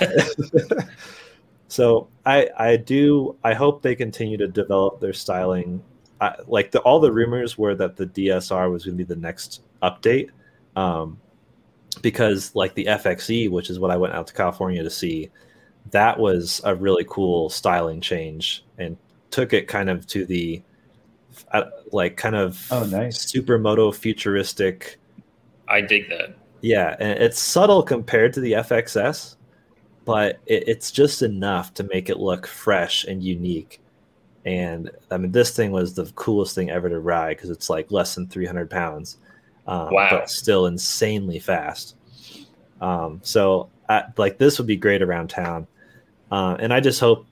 So I I do I hope they continue to develop their styling. I, like the, all the rumors were that the D S R was going to be the next update, um, because like the F X E, which is what I went out to California to see, that was a really cool styling change and took it kind of to the. I, like kind of oh, nice. supermoto futuristic. I dig that. Yeah, and it's subtle compared to the F X S, but it, it's just enough to make it look fresh and unique. And I mean, this thing was the coolest thing ever to ride because it's like less than three hundred pounds, um, wow. but still insanely fast. Um, so I, like this would be great around town. Uh, and I just hope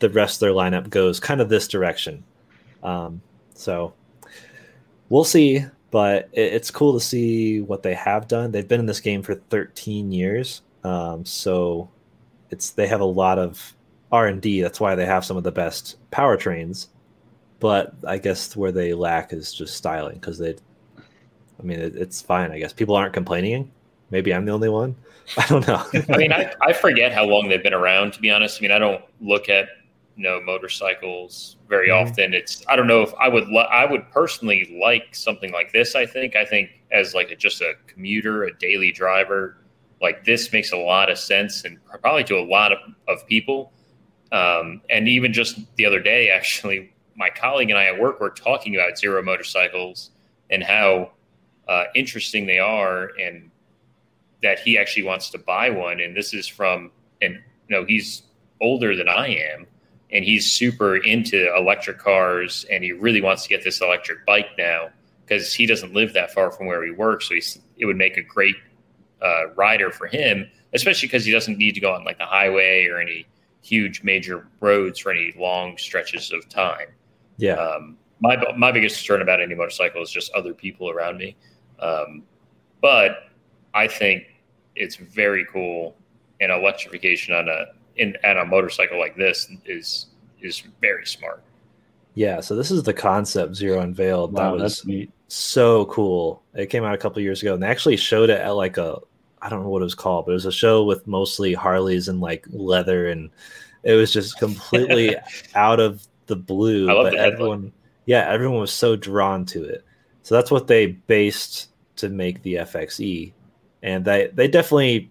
the rest of their lineup goes kind of this direction. Um, So we'll see, but it, it's cool to see what they have done. They've been in this game for thirteen years. Um, so it's, they have a lot of R and D. That's why they have some of the best powertrains, but I guess where they lack is just styling. Cause they, I mean, it, it's fine. I guess people aren't complaining. Maybe I'm the only one. I don't know. I mean, I, I forget how long they've been around, to be honest. I mean, I don't look at, no motorcycles very mm-hmm. often. It's I don't know if I would li- I would personally like something like this. I think I think as like a, just a commuter, a daily driver, like this makes a lot of sense and probably to a lot of, of people. Um, and even just the other day, actually, my colleague and I at work were talking about Zero motorcycles and how uh, interesting they are, and that he actually wants to buy one. And this is from and you know, he's older than I am. And he's super into electric cars, and he really wants to get this electric bike now because he doesn't live that far from where he works. So he's, it would make a great uh, rider for him, especially because he doesn't need to go on like the highway or any huge major roads for any long stretches of time. Yeah. Um, my my biggest concern about any motorcycle is just other people around me. Um, but I think it's very cool, and electrification on a in at a motorcycle like this is is very smart. Yeah, so this is the concept Zero unveiled. Wow, that was neat. So cool. It came out a couple of years ago, and they actually showed it at like a I don't know what it was called, but it was a show with mostly Harleys and like leather, and it was just completely out of the blue. I love but the everyone headline. Yeah, everyone was so drawn to it. So that's what they based to make the F X E, and they they definitely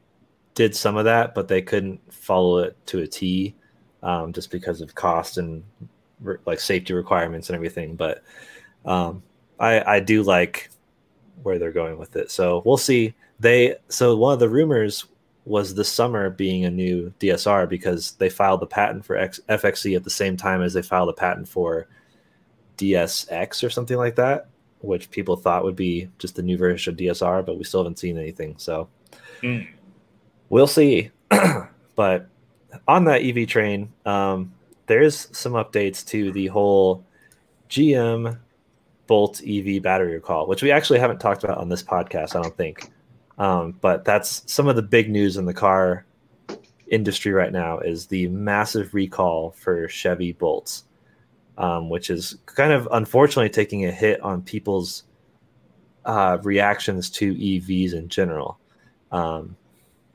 did some of that, but they couldn't follow it to a T, um, just because of cost and re- like safety requirements and everything. But um, I, I do like where they're going with it. So we'll see. They so one of the rumors was this summer being a new D S R because they filed the patent for X, F X E at the same time as they filed a patent for D S X or something like that, which people thought would be just the new version of D S R, but we still haven't seen anything. So. Mm. We'll see. But on that E V train, um, there's some updates to the whole G M Bolt E V battery recall, which we actually haven't talked about on this podcast, I don't think. Um, but that's some of the big news in the car industry right now is the massive recall for Chevy Bolts, um, which is kind of unfortunately taking a hit on people's uh, reactions to E Vs in general. Um,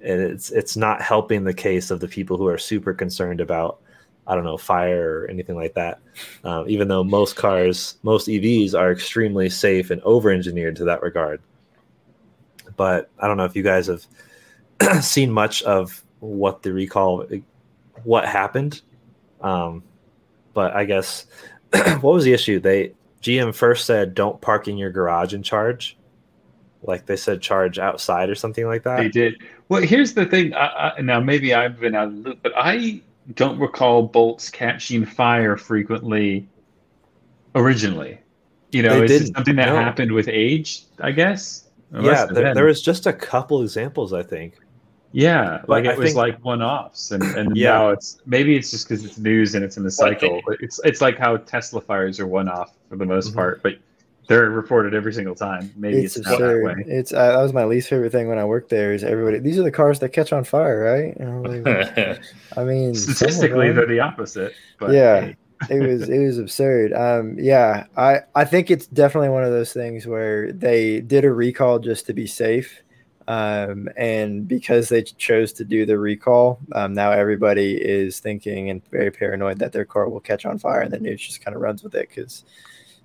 and it's it's not helping the case of the people who are super concerned about, I don't know, fire or anything like that, um, even though most cars, most E Vs are extremely safe and over-engineered to that regard. But I don't know if you guys have seen much of what the recall, what happened. Um, but I guess, what was the issue? They G M first said, don't park in your garage and charge. Like they said, charge outside or something like that. They did. Well, here's the thing. I, I, now, maybe I've been out of the loop, but I don't recall Bolts catching fire frequently originally. You know, is it something that no. happened with age, I guess? Unless yeah, th- there was just a couple examples, I think. Yeah, like, like it I was think, like one-offs, and, and yeah. now it's maybe it's just because it's news and it's in the cycle. But it's it's like how Tesla fires are one-off for the most mm-hmm. part, but they're reported every single time. Maybe it's, it's not that way. It's uh, that was my least favorite thing when I worked there. Is everybody? These are the cars that catch on fire, right? And I'm like, I mean, statistically, they're the opposite. But yeah, hey. it was it was absurd. Um, yeah, I I think it's definitely one of those things where they did a recall just to be safe. Um, and because they chose to do the recall, um, now everybody is thinking and very paranoid that their car will catch on fire, and the news just kind of runs with it because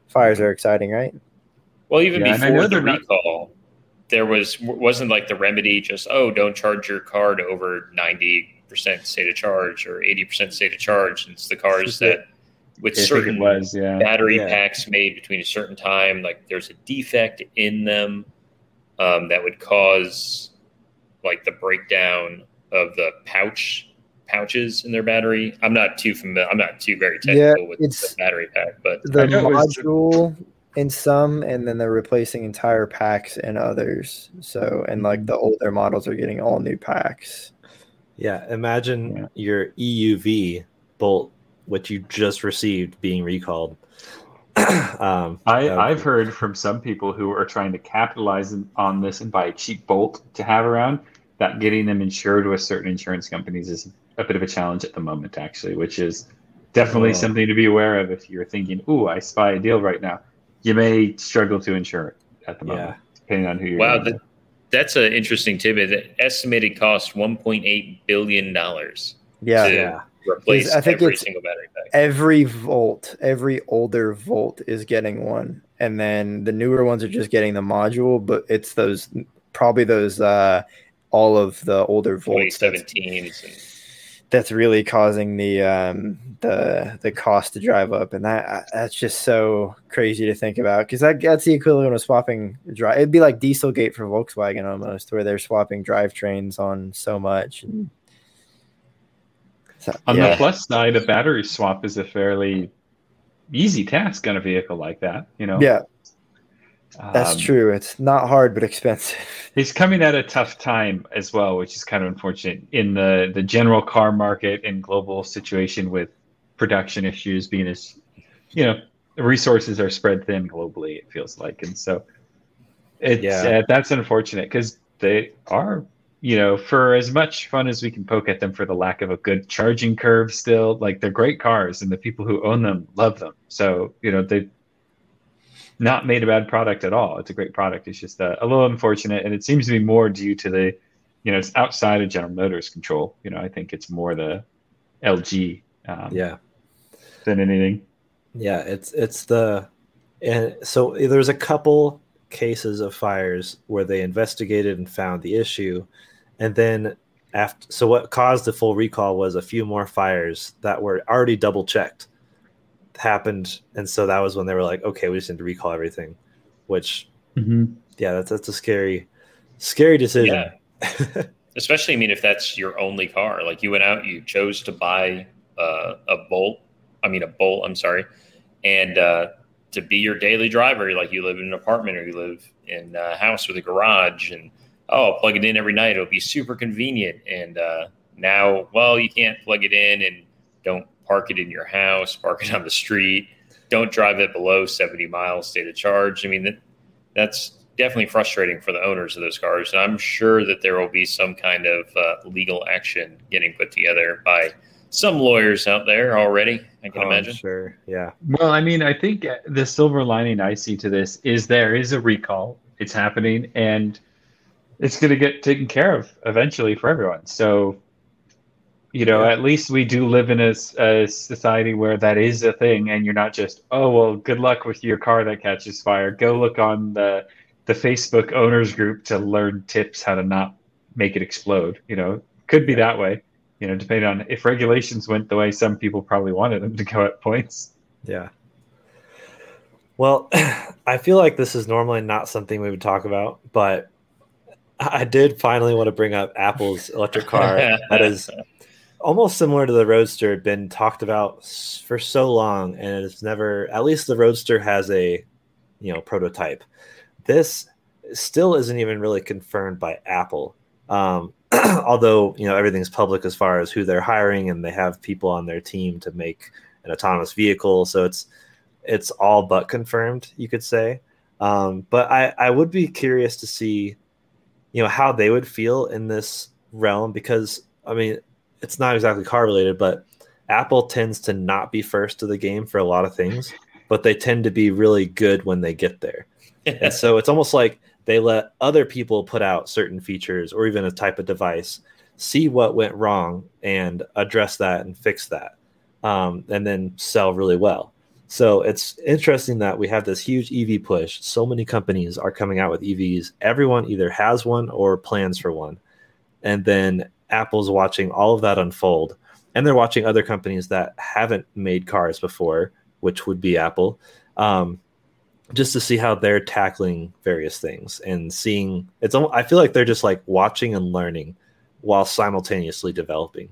fires are exciting, right? Well, even yeah, before the recall, not- there was, wasn't like the remedy just, oh, don't charge your car to over ninety percent state of charge or eighty percent state of charge. And it's the cars that with certain was, yeah. battery yeah. packs made between a certain time, like there's a defect in them. Um, that would cause like the breakdown of the pouch pouches in their battery. I'm not too familiar. I'm not too very technical yeah, with the battery pack, but the module in some, and then they're replacing entire packs in others. So, and like the older models are getting all new packs. Yeah. Imagine yeah. your E U V Bolt, which you just received, being recalled. um, I, uh, I've heard from some people who are trying to capitalize on this and buy a cheap Bolt to have around, that getting them insured with certain insurance companies is a bit of a challenge at the moment, actually, which is definitely yeah. something to be aware of. If you're thinking, ooh, I spy a deal right now, you may struggle to insure it at the moment, yeah. depending on who you're Wow, that, that's an interesting tidbit. The estimated cost, one point eight billion dollars. Yeah. To- yeah. Replace I think every it's single battery pack. Every Volt, every older Volt is getting one, and then the newer ones are just getting the module. But it's those, probably those, uh, all of the older Volts. twenty seventeens. That's, that's really causing the um, the the cost to drive up, and that that's just so crazy to think about, because that, that's the equivalent of swapping drive. It'd be like Dieselgate for Volkswagen almost, where they're swapping drivetrains on so much. And, On yeah. the plus side, a battery swap is a fairly easy task on a vehicle like that, you know? Yeah, that's um, true. It's not hard, but expensive. He's coming at a tough time as well, which is kind of unfortunate in the, the general car market and global situation with production issues being as, you know, resources are spread thin globally, it feels like. And so it's, yeah. uh, that's unfortunate because they are... You know, for as much fun as we can poke at them for the lack of a good charging curve still, like they're great cars and the people who own them love them. So, you know, they've not made a bad product at all. It's a great product. It's just uh, a little unfortunate. And it seems to be more due to the, you know, it's outside of General Motors control. You know, I think it's more the L G um, yeah. than anything. Yeah, it's it's the, and so there's a couple cases of fires where they investigated and found the issue. And then after, so what caused the full recall was a few more fires that were already double checked happened. And so that was when they were like, okay, we just need to recall everything, which mm-hmm. yeah, that's, that's a scary, scary decision. Yeah. Especially, I mean, if that's your only car, like you went out, you chose to buy uh, a Bolt, I mean, a Bolt, I'm sorry. And uh, to be your daily driver, like you live in an apartment or you live in a house with a garage and, oh, I'll plug it in every night. It'll be super convenient. And uh, now, well, you can't plug it in and don't park it in your house, park it on the street. Don't drive it below seventy miles state of charge. I mean, that, that's definitely frustrating for the owners of those cars. And I'm sure that there will be some kind of uh, legal action getting put together by some lawyers out there already, I can oh, imagine. Sure, yeah. Well, I mean, I think the silver lining I see to this is there is a recall. It's happening, and it's going to get taken care of eventually for everyone. So, you know, yeah. at least we do live in a, a society where that is a thing, and you're not just, oh, well, good luck with your car that catches fire. Go look on the the Facebook owners group to learn tips how to not make it explode. You know, could be yeah. that way. You know, depending on if regulations went the way some people probably wanted them to go at points. Yeah. Well, I feel like this is normally not something we would talk about, but I did finally want to bring up Apple's electric car that is almost similar to the Roadster, been talked about for so long, and it's never, at least the Roadster has a, you know, prototype. This still isn't even really confirmed by Apple. Um, although, you know, everything's public as far as who they're hiring, and they have people on their team to make an autonomous vehicle. So it's, it's all but confirmed, you could say. Um, but I, I would be curious to see, you know, how they would feel in this realm, because, I mean, it's not exactly car related, but Apple tends to not be first to the game for a lot of things, but they tend to be really good when they get there. And so it's almost like they let other people put out certain features or even a type of device, see what went wrong and address that and fix that, um, and then sell really well. So it's interesting that we have this huge E V push. So many companies are coming out with E Vs. Everyone either has one or plans for one. And then Apple's watching all of that unfold. And they're watching other companies that haven't made cars before, which would be Apple, um, just to see how they're tackling various things and seeing. It's. I feel like they're just like watching and learning while simultaneously developing,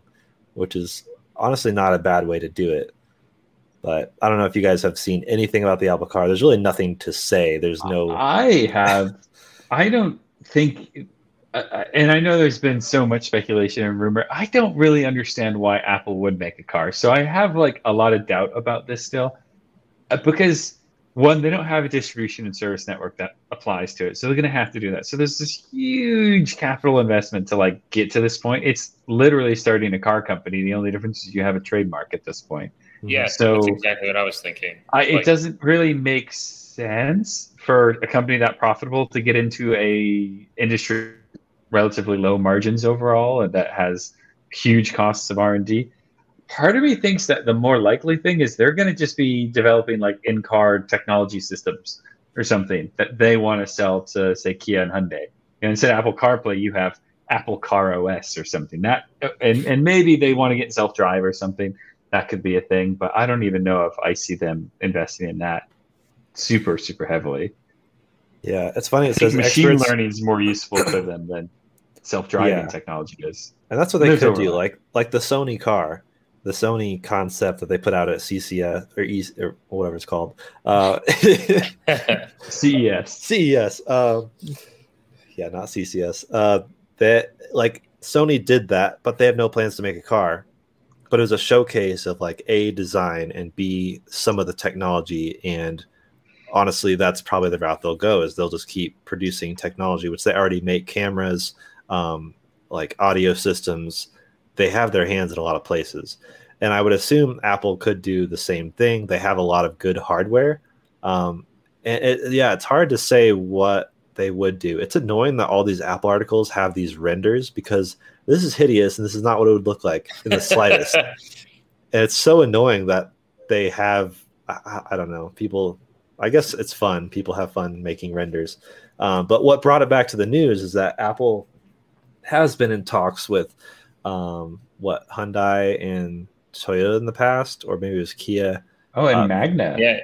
which is honestly not a bad way to do it. But I don't know if you guys have seen anything about the Apple car. There's really nothing to say. There's no. I have. I don't think. Uh, and I know there's been so much speculation and rumor. I don't really understand why Apple would make a car. So I have like a lot of doubt about this still. Uh, because, one, they don't have a distribution and service network that applies to it. So they're going to have to do that. So there's this huge capital investment to like get to this point. It's literally starting a car company. The only difference is you have a trademark at this point. Yeah, so that's exactly what I was thinking. I, it like, doesn't really make sense for a company that profitable to get into a industry relatively low margins overall and that has huge costs of R and D. Part of me thinks that the more likely thing is they're going to just be developing like in-car technology systems or something that they want to sell to, say, Kia and Hyundai. And instead of Apple CarPlay, you have Apple Car O S or something. That and, and maybe they want to get self-drive or something. That could be a thing, but I don't even know if I see them investing in that super, super heavily. Yeah, it's funny. It says machine experts... learning is more useful for them than self-driving yeah. technology is, and that's what they There's could do. Line. Like, like the Sony car, the Sony concept that they put out at C C S or, e- or whatever it's called, uh, C E S. C E S. Um, yeah, not C C S. Uh, that like Sony did that, but they have no plans to make a car. But it was a showcase of like A, design, and B, some of the technology. And honestly, that's probably the route they'll go, is they'll just keep producing technology, which they already make cameras, um, like audio systems. They have their hands in a lot of places. And I would assume Apple could do the same thing. They have a lot of good hardware. Um, and it, yeah, it's hard to say what they would do. It's annoying that all these Apple articles have these renders, because this is hideous and this is not what it would look like in the slightest. And it's so annoying that they have, I, I don't know, people, I guess it's fun. People have fun making renders. Um, but what brought it back to the news is that Apple has been in talks with um, what, Hyundai and Toyota in the past, or maybe it was Kia. Oh, and um, Magna. Yeah.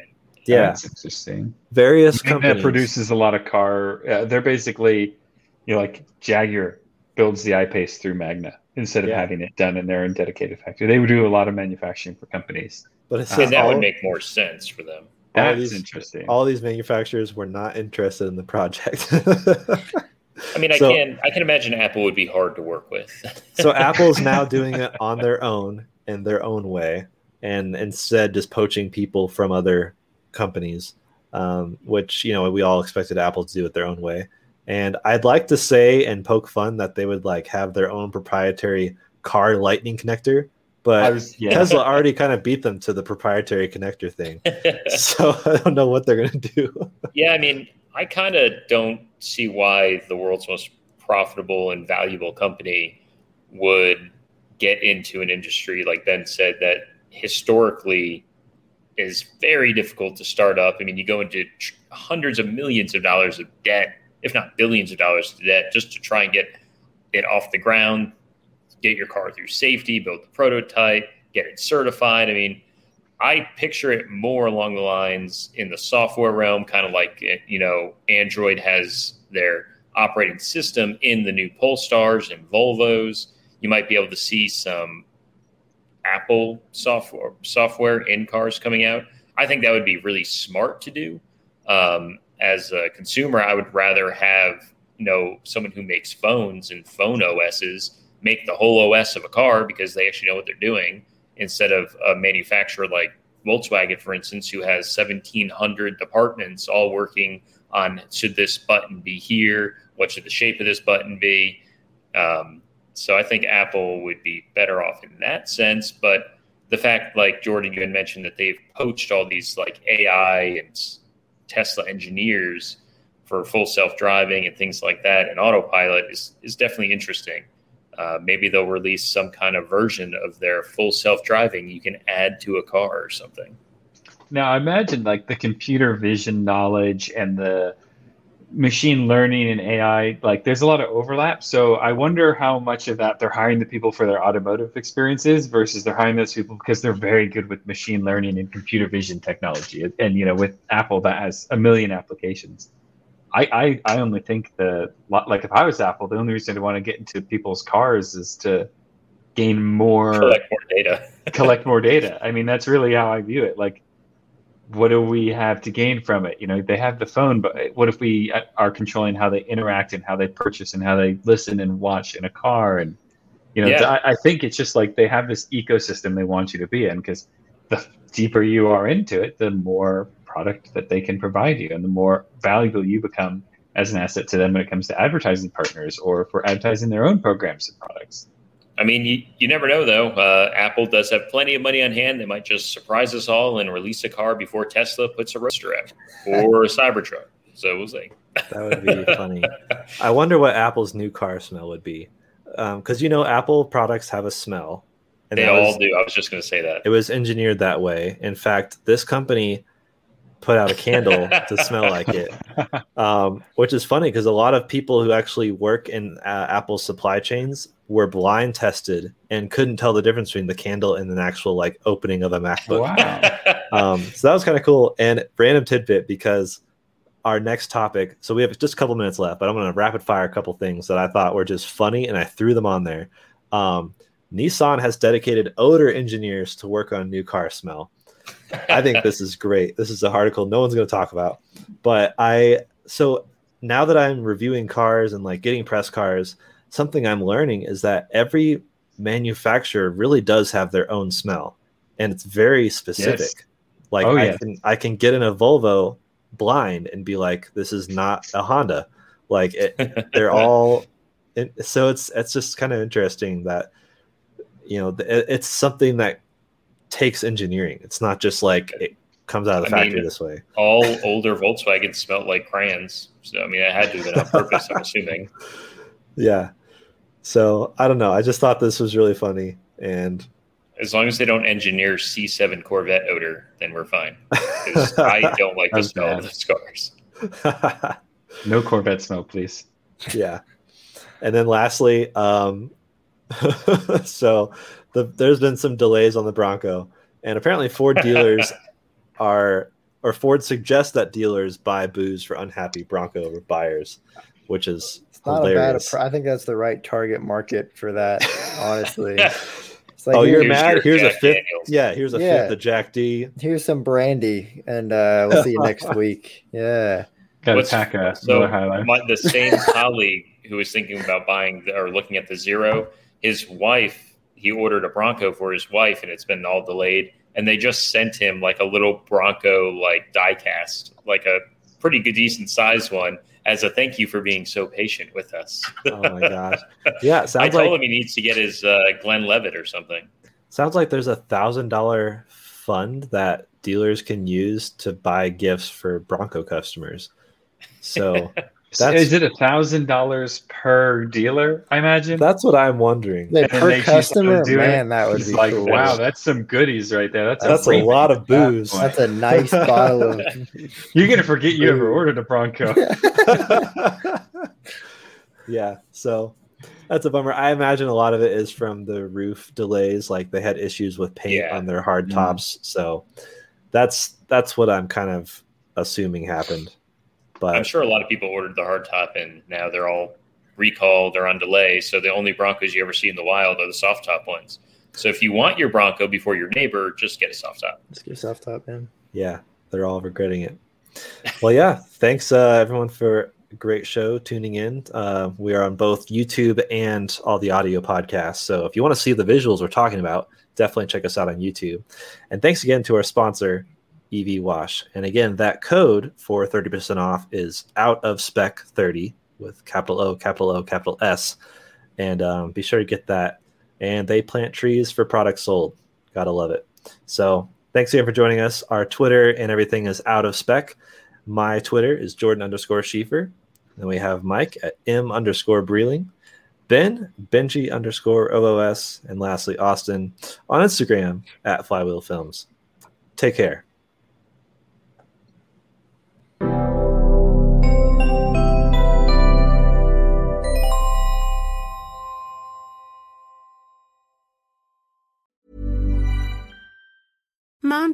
Yeah, that's interesting. Various Magna companies produces a lot of car. Uh, they're basically, you know, like Jaguar builds the I-Pace through Magna instead of yeah. having it done in their own dedicated factory. They would do a lot of manufacturing for companies, but it says um, that all, would make more sense for them. That's all these, interesting. All these manufacturers were not interested in the project. I mean, I so, can I can imagine Apple would be hard to work with. So Apple's now doing it on their own in their own way, and instead just poaching people from other companies um, which, you know, we all expected Apple to do it their own way. And I'd like to say and poke fun that they would like have their own proprietary car lightning connector, but was, yeah. Tesla already kind of beat them to the proprietary connector thing. So I don't know what they're going to do. Yeah, I mean, I kind of don't see why the world's most profitable and valuable company would get into an industry, like Ben said, that historically is very difficult to start up. I mean, you go into tr- hundreds of millions of dollars of debt, if not billions of dollars to debt, just to try and get it off the ground, get your car through safety, build the prototype, get it certified. I mean, I picture it more along the lines in the software realm, kind of like, you know, Android has their operating system in the new Polestars and Volvos. You might be able to see some Apple software software in cars coming out. I think that would be really smart to do. Um, As a consumer, I would rather have, you know, someone who makes phones and phone O Ss make the whole O S of a car because they actually know what they're doing, instead of a manufacturer like Volkswagen, for instance, who has seventeen hundred departments all working on, should this button be here? What should the shape of this button be? Um, so I think Apple would be better off in that sense. But the fact, like Jordan, you had mentioned that they've poached all these like A I and Tesla engineers for full self-driving and things like that, and autopilot is, is definitely interesting. Uh, maybe they'll release some kind of version of their full self-driving you can add to a car or something. Now, I imagine like the computer vision knowledge and the machine learning and A I, like there's a lot of overlap. So I wonder how much of that they're hiring the people for their automotive experiences versus they're hiring those people because they're very good with machine learning and computer vision technology. And, and you know, with Apple, that has a million applications. I, I, I only think that, like if I was Apple, the only reason I'd want to get into people's cars is to gain more... Collect more data. collect more data. I mean, that's really how I view it. Like, what do we have to gain from it? You know, they have the phone, but what if we are controlling how they interact and how they purchase and how they listen and watch in a car? And, you know, yeah. I, I think it's just like they have this ecosystem they want you to be in, because the deeper you are into it, the more product that they can provide you and the more valuable you become as an asset to them when it comes to advertising partners or for advertising their own programs and products. I mean, you, you never know, though. Uh, Apple does have plenty of money on hand. They might just surprise us all and release a car before Tesla puts a Roadster out or a Cybertruck. So we'll see. That would be funny. I wonder what Apple's new car smell would be. Because, um, you know, Apple products have a smell. And they all was, do. I was just going to say that. It was engineered that way. In fact, this company put out a candle to smell like it, um, which is funny because a lot of people who actually work in uh, Apple's supply chains were blind tested and couldn't tell the difference between the candle and an actual like opening of a MacBook. Wow. Um, so that was kind of cool. And random tidbit, because our next topic, so we have just a couple minutes left, but I'm going to rapid fire a couple things that I thought were just funny and I threw them on there. Um, Nissan has dedicated odor engineers to work on new car smell. I think this is great. This is an article no one's going to talk about, but I, so now that I'm reviewing cars and like getting press cars, something I'm learning is that every manufacturer really does have their own smell, and it's very specific. Yes. Like oh, I yeah. can, I can get in a Volvo blind and be like, this is not a Honda. Like it, they're all, it, so it's, it's just kind of interesting that, you know, it, it's something that takes engineering. It's not just like it comes out of the I factory mean, this way. All older Volkswagens smelled like crayons. So, I mean, it had to have been on purpose, I'm assuming. Yeah. So, I don't know. I just thought this was really funny. And as long as they don't engineer C seven Corvette odor, then we're fine. Because I don't like the smell bad. of those cars. No Corvette smell, please. Yeah. And then lastly, um, so the, there's been some delays on the Bronco, and apparently Ford dealers are, or Ford suggests that dealers buy booze for unhappy Bronco buyers, which is it's hilarious. Not a bad, I think that's the right target market for that, honestly. It's like, oh, you're mad? Here's Jack a fifth. Daniels. Yeah, here's a yeah. fifth of Jack D. Here's some brandy, and uh, we'll see you next week. Yeah. Got to pack a so my, the same colleague who was thinking about buying the, or looking at the Zero, his wife, he ordered a Bronco for his wife, and it's been all delayed. and they just sent him like a little Bronco, like diecast, like a pretty good, decent sized one, as a thank you for being so patient with us. Oh my gosh! Yeah, sounds I told like, him he needs to get his uh, Glenn Levitt or something. Sounds like there's a thousand dollar fund that dealers can use to buy gifts for Bronco customers. So, that's, is it a thousand dollars per dealer? I imagine that's what I'm wondering. Like, per customer, man, it, that would be like cool. Wow, that's some goodies right there. That's, that's a, a lot of booze. That that's a nice bottle of. You're gonna forget you ever ordered a Bronco. Yeah, so that's a bummer. I imagine a lot of it is from the roof delays. Like they had issues with paint yeah. on their hard tops, mm-hmm. so that's that's what I'm kind of assuming happened. But I'm sure a lot of people ordered the hardtop, and now they're all recalled or on delay. So the only Broncos you ever see in the wild are the soft top ones. So if you want your Bronco before your neighbor, just get a soft top. Just get a soft top, man. Yeah, they're all regretting it. Well, yeah, thanks uh, everyone for a great show tuning in. Uh, we are on both YouTube and all the audio podcasts. So if you want to see the visuals we're talking about, definitely check us out on YouTube. And thanks again to our sponsor, E V Wash. And again, that code for thirty percent off is out of spec thirty with capital O, capital O, capital S. And um, be sure to get that. And they plant trees for products sold. Gotta love it. So thanks again for joining us. Our Twitter and everything is out of spec. My Twitter is Jordan underscore Schieffer. Then we have Mike at M underscore Breeling. Ben, Benji underscore O O S. And lastly, Austin on Instagram at Flywheel Films. Take care. Mom